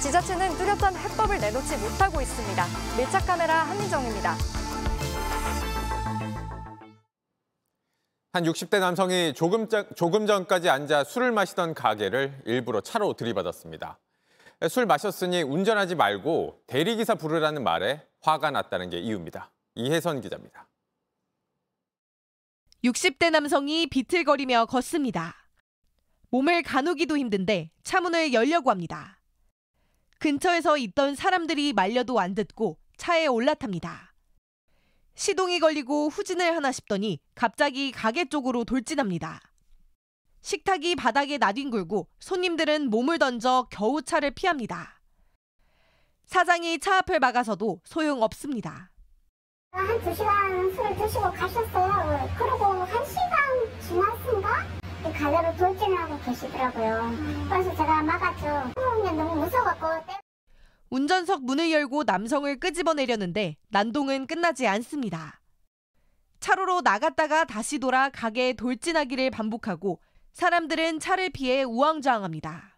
지자체는 뚜렷한 해법을 내놓지 못하고 있습니다. 밀착 카메라 한민정입니다. 한 60대 남성이 조금 전까지 앉아 술을 마시던 가게를 일부러 차로 들이받았습니다. 술 마셨으니 운전하지 말고 대리기사 부르라는 말에 화가 났다는 게 이유입니다. 이혜선 기자입니다. 60대 남성이 비틀거리며 걷습니다. 몸을 가누기도 힘든데 차문을 열려고 합니다. 근처에서 있던 사람들이 말려도 안 듣고 차에 올라탑니다. 시동이 걸리고 후진을 하나 싶더니 갑자기 가게 쪽으로 돌진합니다. 식탁이 바닥에 나뒹굴고 손님들은 몸을 던져 겨우 차를 피합니다. 사장이 차 앞을 막아서도 소용없습니다. 한 2시간 술을 드시고 가셨어요. 그리고 1시간 지났습니다. 가게로 돌진하고 계시더라고요. 그래서 제가 막았죠. 너무 무서워갖고. 운전석 문을 열고 남성을 끄집어내려는데 난동은 끝나지 않습니다. 차로로 나갔다가 다시 돌아 가게에 돌진하기를 반복하고 사람들은 차를 피해 우왕좌왕합니다.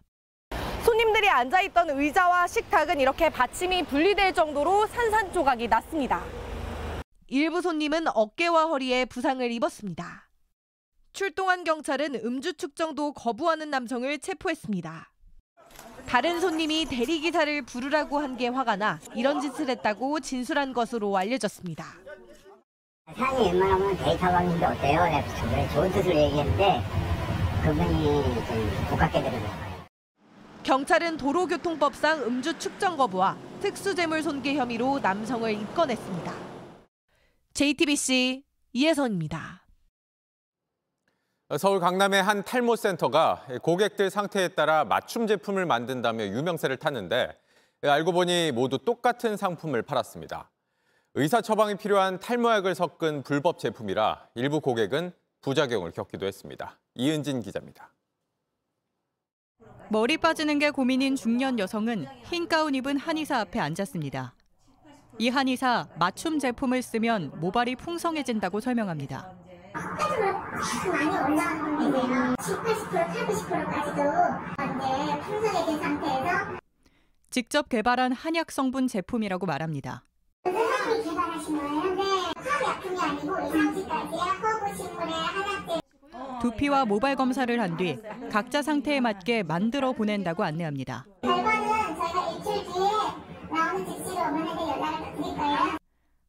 손님들이 앉아있던 의자와 식탁은 이렇게 받침이 분리될 정도로 산산조각이 났습니다. 일부 손님은 어깨와 허리에 부상을 입었습니다. 출동한 경찰은 음주 측정도 거부하는 남성을 체포했습니다. 다른 손님이 대리기사를 부르라고 한 게 화가 나 이런 짓을 했다고 진술한 것으로 알려졌습니다. 사장이 웬만하면 데이터 방인데 어때요? 내가 좋은 뜻을 얘기했는데 그분이 복각해 드리는 거예요. 경찰은 도로교통법상 음주 측정 거부와 특수재물 손괴 혐의로 남성을 입건했습니다. JTBC 이혜선입니다. 서울 강남의 한 탈모센터가 고객들 상태에 따라 맞춤 제품을 만든다며 유명세를 탔는데 알고 보니 모두 똑같은 상품을 팔았습니다. 의사 처방이 필요한 탈모약을 섞은 불법 제품이라 일부 고객은 부작용을 겪기도 했습니다. 이은진 기자입니다. 머리 빠지는 게 고민인 중년 여성은 흰 가운 입은 한의사 앞에 앉았습니다. 이 한의사 맞춤 제품을 쓰면 모발이 풍성해진다고 설명합니다. 많이 올라온 건데요. 80%, 80%까지도 풍성해진 상태에서 직접 개발한 한약 성분 제품이라고 말합니다. 의사님이 개발하신 거예요? 네. 한약품이 아니고 의상지까지 허브 식물의 한약제. 두피와 모발 검사를 한 뒤 각자 상태에 맞게 만들어 보낸다고 안내합니다. 결과는 저희가 일주일 뒤에 나오는 즉시로 어머니에게 연락을 드릴까요?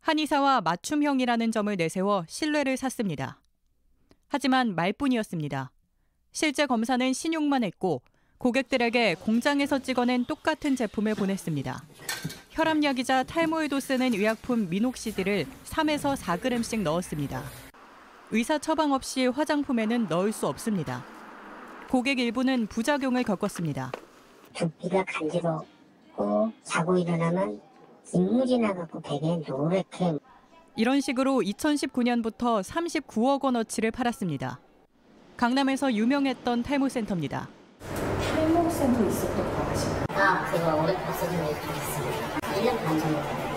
한의사와 맞춤형이라는 점을 내세워 신뢰를 샀습니다. 하지만 말뿐이었습니다. 실제 검사는 신용만 했고 고객들에게 공장에서 찍어낸 똑같은 제품을 보냈습니다. 혈압약이자 탈모에도 쓰는 의약품 미녹시딜을 3에서 4g씩 넣었습니다. 의사 처방 없이 화장품에는 넣을 수 없습니다. 고객 일부는 부작용을 겪었습니다. 두피가 간지럽고 자고 일어나면 인물이 나가고 베개 노랗게. 이런 식으로 2019년부터 39억 원어치를 팔았습니다. 강남에서 유명했던 탈모센터입니다. 탈모센터 있었던 거 아시나요? 그거 오래 없어지면 좋겠습니다. 1년 반 정도.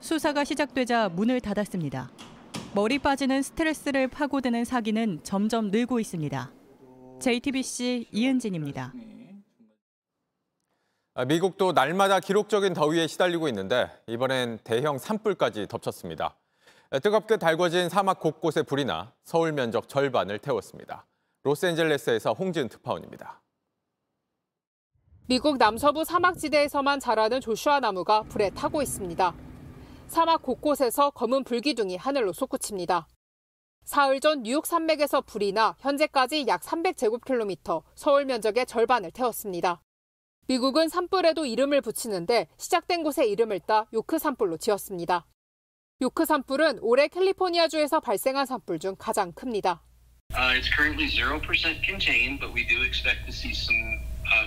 수사가 시작되자 문을 닫았습니다. 머리 빠지는 스트레스를 파고드는 사기는 점점 늘고 있습니다. JTBC 이은진입니다. 미국도 날마다 기록적인 더위에 시달리고 있는데 이번엔 대형 산불까지 덮쳤습니다. 뜨겁게 달궈진 사막 곳곳에 불이 나 서울 면적 절반을 태웠습니다. 로스앤젤레스에서 홍지은 특파원입니다. 미국 남서부 사막지대에서만 자라는 조슈아 나무가 불에 타고 있습니다. 사막 곳곳에서 검은 불기둥이 하늘로 솟구칩니다. 사흘 전 뉴욕 산맥에서 불이 나 현재까지 약 300제곱킬로미터, 서울 면적의 절반을 태웠습니다. 미국은 산불에도 이름을 붙이는데 시작된 곳에 이름을 따 요크 산불로 지었습니다. 요크 산불은 올해 캘리포니아주에서 발생한 산불 중 가장 큽니다. It's currently 0% contained, but we do expect to see some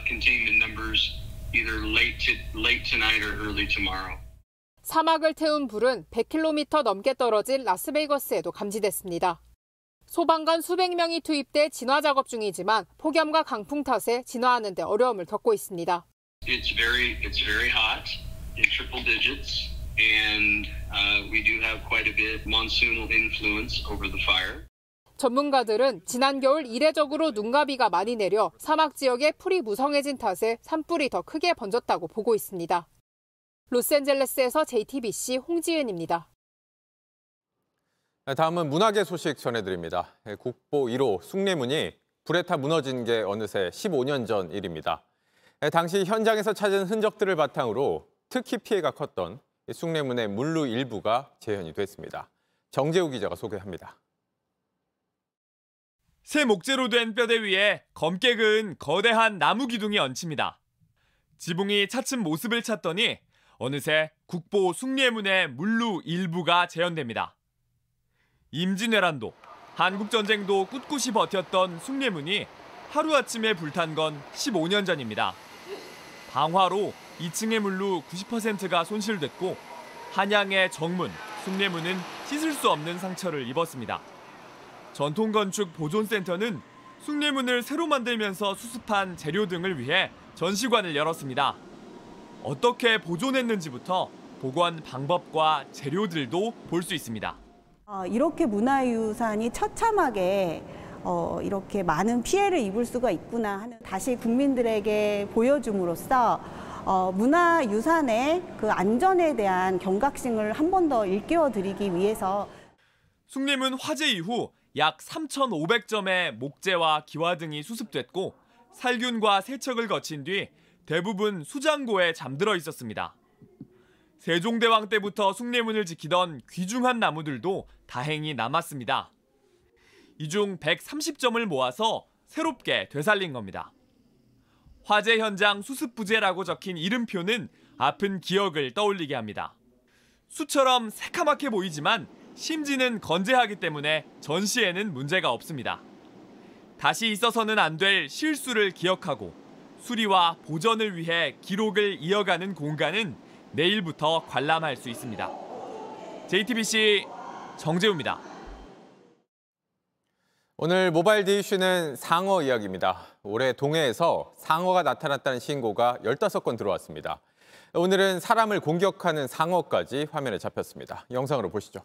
containment numbers either late tonight or early tomorrow. 사막을 태운 불은 100km 넘게 떨어진 라스베이거스에도 감지됐습니다. 소방관 수백 명이 투입돼 진화 작업 중이지만 폭염과 강풍 탓에 진화하는 데 어려움을 겪고 있습니다. It's very hot. It's triple digits and we do have quite a bit monsoonal influence over the fire. 전문가들은 지난 겨울 이례적으로 눈과 비가 많이 내려 사막 지역에 풀이 무성해진 탓에 산불이 더 크게 번졌다고 보고 있습니다. 로스앤젤레스에서 JTBC 홍지은입니다. 다음은 문학의 소식 전해드립니다. 국보 1호 숭례문이 불에 타 무너진 게 어느새 15년 전 일입니다. 당시 현장에서 찾은 흔적들을 바탕으로 특히 피해가 컸던 숭례문의 물루 일부가 재현이 됐습니다. 정재우 기자가 소개합니다. 새 목재로 된 뼈대 위에 검게 그은 거대한 나무 기둥이 얹힙니다. 지붕이 차츰 모습을 찾더니 어느새 국보 숭례문의 물루 일부가 재현됩니다. 임진왜란도, 한국전쟁도 꿋꿋이 버텼던 숭례문이 하루아침에 불탄 건 15년 전입니다. 방화로 2층의 물로 90%가 손실됐고 한양의 정문, 숭례문은 씻을 수 없는 상처를 입었습니다. 전통건축보존센터는 숭례문을 새로 만들면서 수습한 재료 등을 위해 전시관을 열었습니다. 어떻게 보존했는지부터 복원 방법과 재료들도 볼 수 있습니다. 이렇게 문화유산이 처참하게 이렇게 많은 피해를 입을 수가 있구나 하는 다시 국민들에게 보여줌으로써 문화유산의 그 안전에 대한 경각심을 한 번 더 일깨워드리기 위해서 숭례문 화재 이후 약 3,500점의 목재와 기와 등이 수습됐고 살균과 세척을 거친 뒤 대부분 수장고에 잠들어 있었습니다. 세종대왕 때부터 숭례문을 지키던 귀중한 나무들도 다행히 남았습니다. 이 중 130점을 모아서 새롭게 되살린 겁니다. 화재 현장 수습 부재라고 적힌 이름표는 아픈 기억을 떠올리게 합니다. 수처럼 새카맣게 보이지만 심지는 건재하기 때문에 전시에는 문제가 없습니다. 다시 있어서는 안 될 실수를 기억하고 수리와 보전을 위해 기록을 이어가는 공간은 내일부터 관람할 수 있습니다. JTBC 정재우입니다. 오늘 모바일 디이슈는 상어 이야기입니다. 올해 동해에서 상어가 나타났다는 신고가 15건 들어왔습니다. 오늘은 사람을 공격하는 상어까지 화면에 잡혔습니다. 영상으로 보시죠.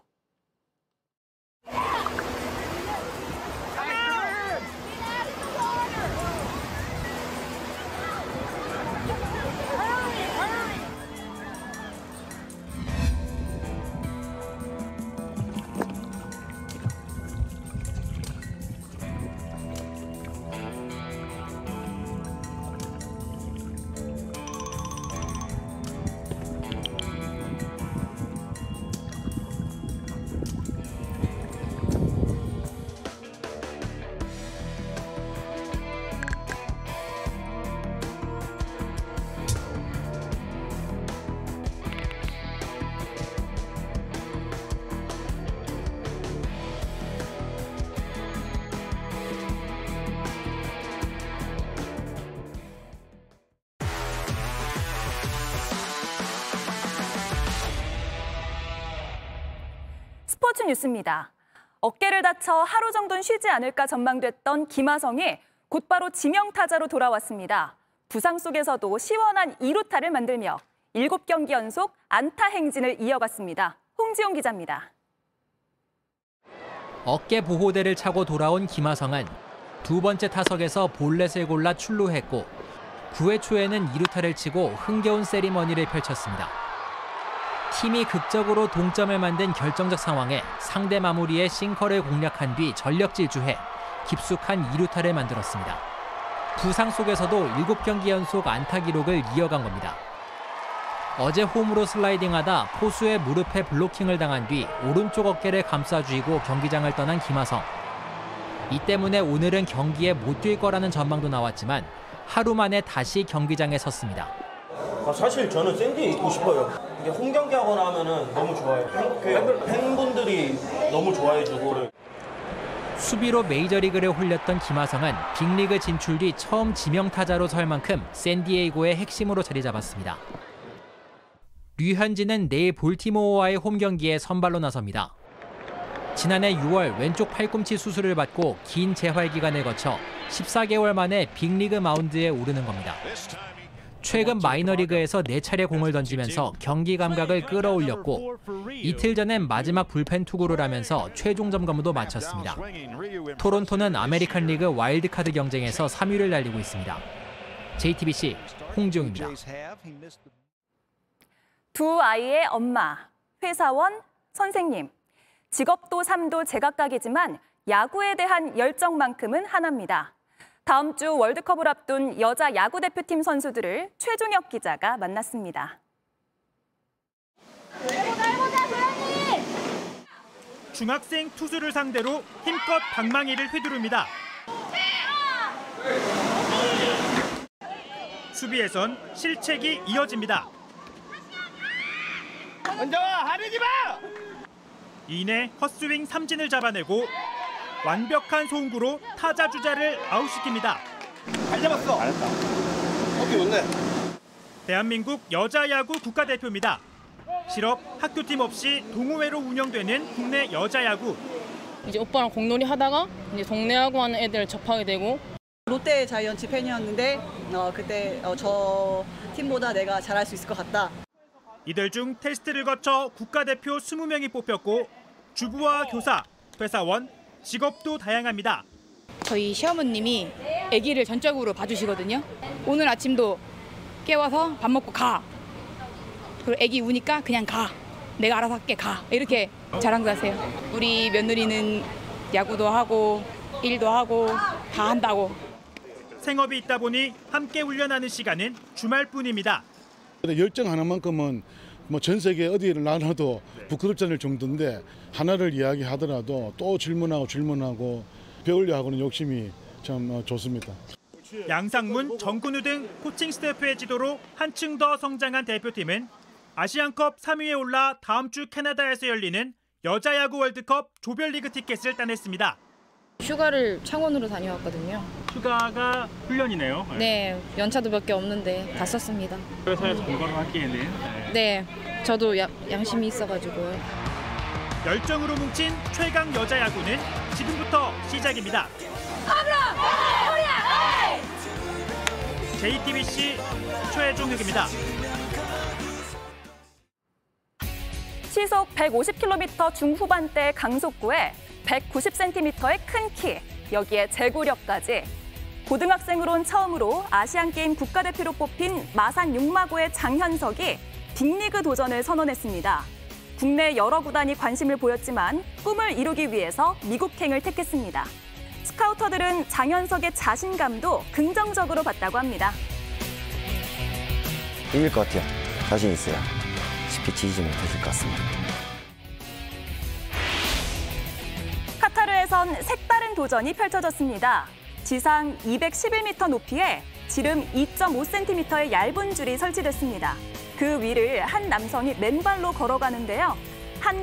스포츠 뉴스입니다. 어깨를 다쳐 하루 정도는 쉬지 않을까 전망됐던 김하성이 곧바로 지명타자로 돌아왔습니다. 부상 속에서도 시원한 2루타를 만들며 7경기 연속 안타 행진을 이어갔습니다. 홍지용 기자입니다. 어깨 보호대를 차고 돌아온 김하성은 두 번째 타석에서 볼넷을 골라 출루했고 9회 초에는 2루타를 치고 흥겨운 세리머니를 펼쳤습니다. 팀이 극적으로 동점을 만든 결정적 상황에 상대 마무리에 싱커를 공략한 뒤 전력 질주해 깊숙한 2루타를 만들었습니다. 부상 속에서도 7경기 연속 안타 기록을 이어간 겁니다. 어제 홈으로 슬라이딩하다 포수의 무릎에 블로킹을 당한 뒤 오른쪽 어깨를 감싸쥐고 경기장을 떠난 김하성. 이 때문에 오늘은 경기에 못 뛸 거라는 전망도 나왔지만 하루 만에 다시 경기장에 섰습니다. 사실 저는 샌디에 있고 싶어요. 이게 홈 경기하거나 하면은 너무 좋아요. 팬분들이 너무 좋아해주고. 수비로 메이저리그를 홀렸던 김하성은 빅리그 진출 뒤 처음 지명타자로 설 만큼 샌디에이고의 핵심으로 자리 잡았습니다. 류현진은 내일 볼티모어와의 홈 경기에 선발로 나섭니다. 지난해 6월 왼쪽 팔꿈치 수술을 받고 긴 재활 기간을 거쳐 14개월 만에 빅리그 마운드에 오르는 겁니다. 최근 마이너리그에서 4차례 공을 던지면서 경기 감각을 끌어올렸고 이틀 전엔 마지막 불펜 투구를 하면서 최종 점검도 마쳤습니다. 토론토는 아메리칸 리그 와일드카드 경쟁에서 3위를 달리고 있습니다. JTBC 홍지용입니다. 두 아이의 엄마, 회사원, 선생님. 직업도 삶도 제각각이지만 야구에 대한 열정만큼은 하나입니다. 다음 주 월드컵을 앞둔 여자 야구 대표팀 선수들을 최종혁 기자가 만났습니다. 중학생 투수를 상대로 힘껏 방망이를 휘두릅니다. 수비에선 실책이 이어집니다. 먼저 하늘이 봐! 이내 헛스윙 삼진을 잡아내고 완벽한 송구로 타자 주자를 아웃시킵니다. 잘 잡았어. 잘했다. 어깨 좋네. 대한민국 여자야구 국가대표입니다. 실업, 학교팀 없이 동호회로 운영되는 국내 여자야구. 이제 오빠랑 공놀이 하다가 이제 동네하고 하는 애들 접하게 되고. 롯데 자이언츠 팬이었는데 그때 저 팀보다 내가 잘할 수 있을 것 같다. 이들 중 테스트를 거쳐 국가대표 20명이 뽑혔고 주부와 교사, 회사원, 직업도 다양합니다. 저희 시어머님이 아기를 전적으로 봐주시거든요. 오늘 아침도 깨워서 밥 먹고 가. 그리고 아기 우니까 그냥 가. 내가 알아서 할게 가. 이렇게 자랑하세요. 우리 며느리는 야구도 하고 일도 하고 다 한다고. 생업이 있다 보니 함께 훈련하는 시간은 주말뿐입니다. 열정 하나만큼은 전 세계 어디를 나눠도 부끄럽지 않을 정도인데 하나를 이야기하더라도 또 질문하고 배우려 하고는 욕심이 참 좋습니다. 양상문, 정근우 등 코칭 스태프의 지도로 한층 더 성장한 대표팀은 아시안컵 3위에 올라 다음 주 캐나다에서 열리는 여자야구 월드컵 조별리그 티켓을 따냈습니다. 휴가를 창원으로 다녀왔거든요. 휴가가 훈련이네요. 네, 연차도 몇 개 없는데 다 썼습니다. 회사에서 공부를 하기에는. 네, 저도 양심이 있어가지고요. 열정으로 뭉친 최강 여자야구는 지금부터 시작입니다. JTBC 최종혁입니다. 시속 150km 중후반대 강속구에 190cm의 큰 키, 여기에 제구력까지. 고등학생으론 처음으로 아시안게임 국가대표로 뽑힌 마산 육마고의 장현석이 빅리그 도전을 선언했습니다. 국내 여러 구단이 관심을 보였지만 꿈을 이루기 위해서 미국행을 택했습니다. 스카우터들은 장현석의 자신감도 긍정적으로 봤다고 합니다. 이길 것 같아요. 자신 있어요. 쉽게 지지 못하실 것 같습니다. 카타르에선 색다른 도전이 펼쳐졌습니다. 지상 211m 높이에 지름 2.5cm의 얇은 줄이 설치됐습니다. 그 위를 한 남성이 맨발로 걸어가는데요. 한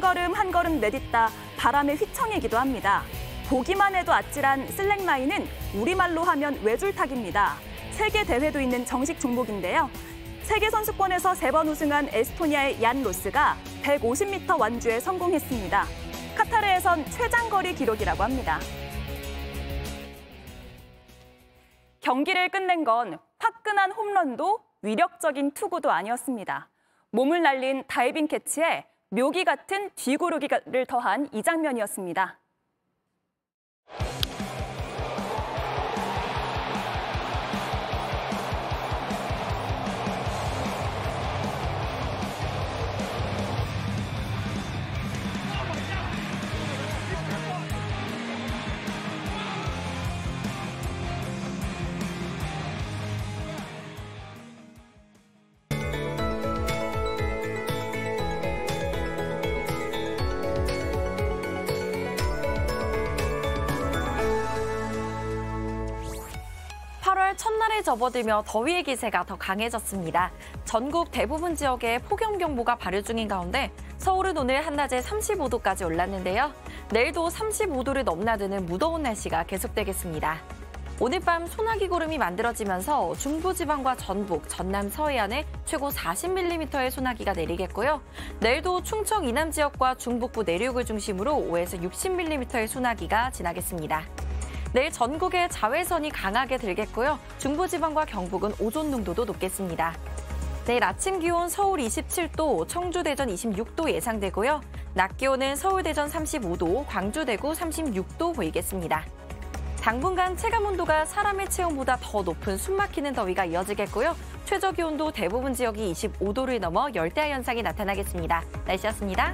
걸음 내딛다 바람에 휘청이기도 합니다. 보기만 해도 아찔한 슬랙라인은 우리말로 하면 외줄타기입니다. 세계 대회도 있는 정식 종목인데요. 세계 선수권에서 3번 우승한 에스토니아의 얀 로스가 150m 완주에 성공했습니다. 카타르에선 최장거리 기록이라고 합니다. 경기를 끝낸 건 화끈한 홈런도 위력적인 투구도 아니었습니다. 몸을 날린 다이빙 캐치에 묘기 같은 뒤구르기를 더한 이 장면이었습니다. 첫날에 접어들며 더위의 기세가 더 강해졌습니다. 전국 대부분 지역에 폭염경보가 발효 중인 가운데 서울은 오늘 한낮에 35도까지 올랐는데요. 내일도 35도를 넘나드는 무더운 날씨가 계속되겠습니다. 오늘 밤 소나기 구름이 만들어지면서 중부지방과 전북, 전남 서해안에 최고 40mm의 소나기가 내리겠고요. 내일도 충청 이남 지역과 중북부 내륙을 중심으로 5에서 60mm의 소나기가 지나겠습니다. 내일 전국에 자외선이 강하게 들겠고요. 중부지방과 경북은 오존 농도도 높겠습니다. 내일 아침 기온 서울 27도, 청주 대전 26도 예상되고요. 낮 기온은 서울 대전 35도, 광주 대구 36도 보이겠습니다. 당분간 체감온도가 사람의 체온보다 더 높은 숨막히는 더위가 이어지겠고요. 최저 기온도 대부분 지역이 25도를 넘어 열대야 현상이 나타나겠습니다. 날씨였습니다.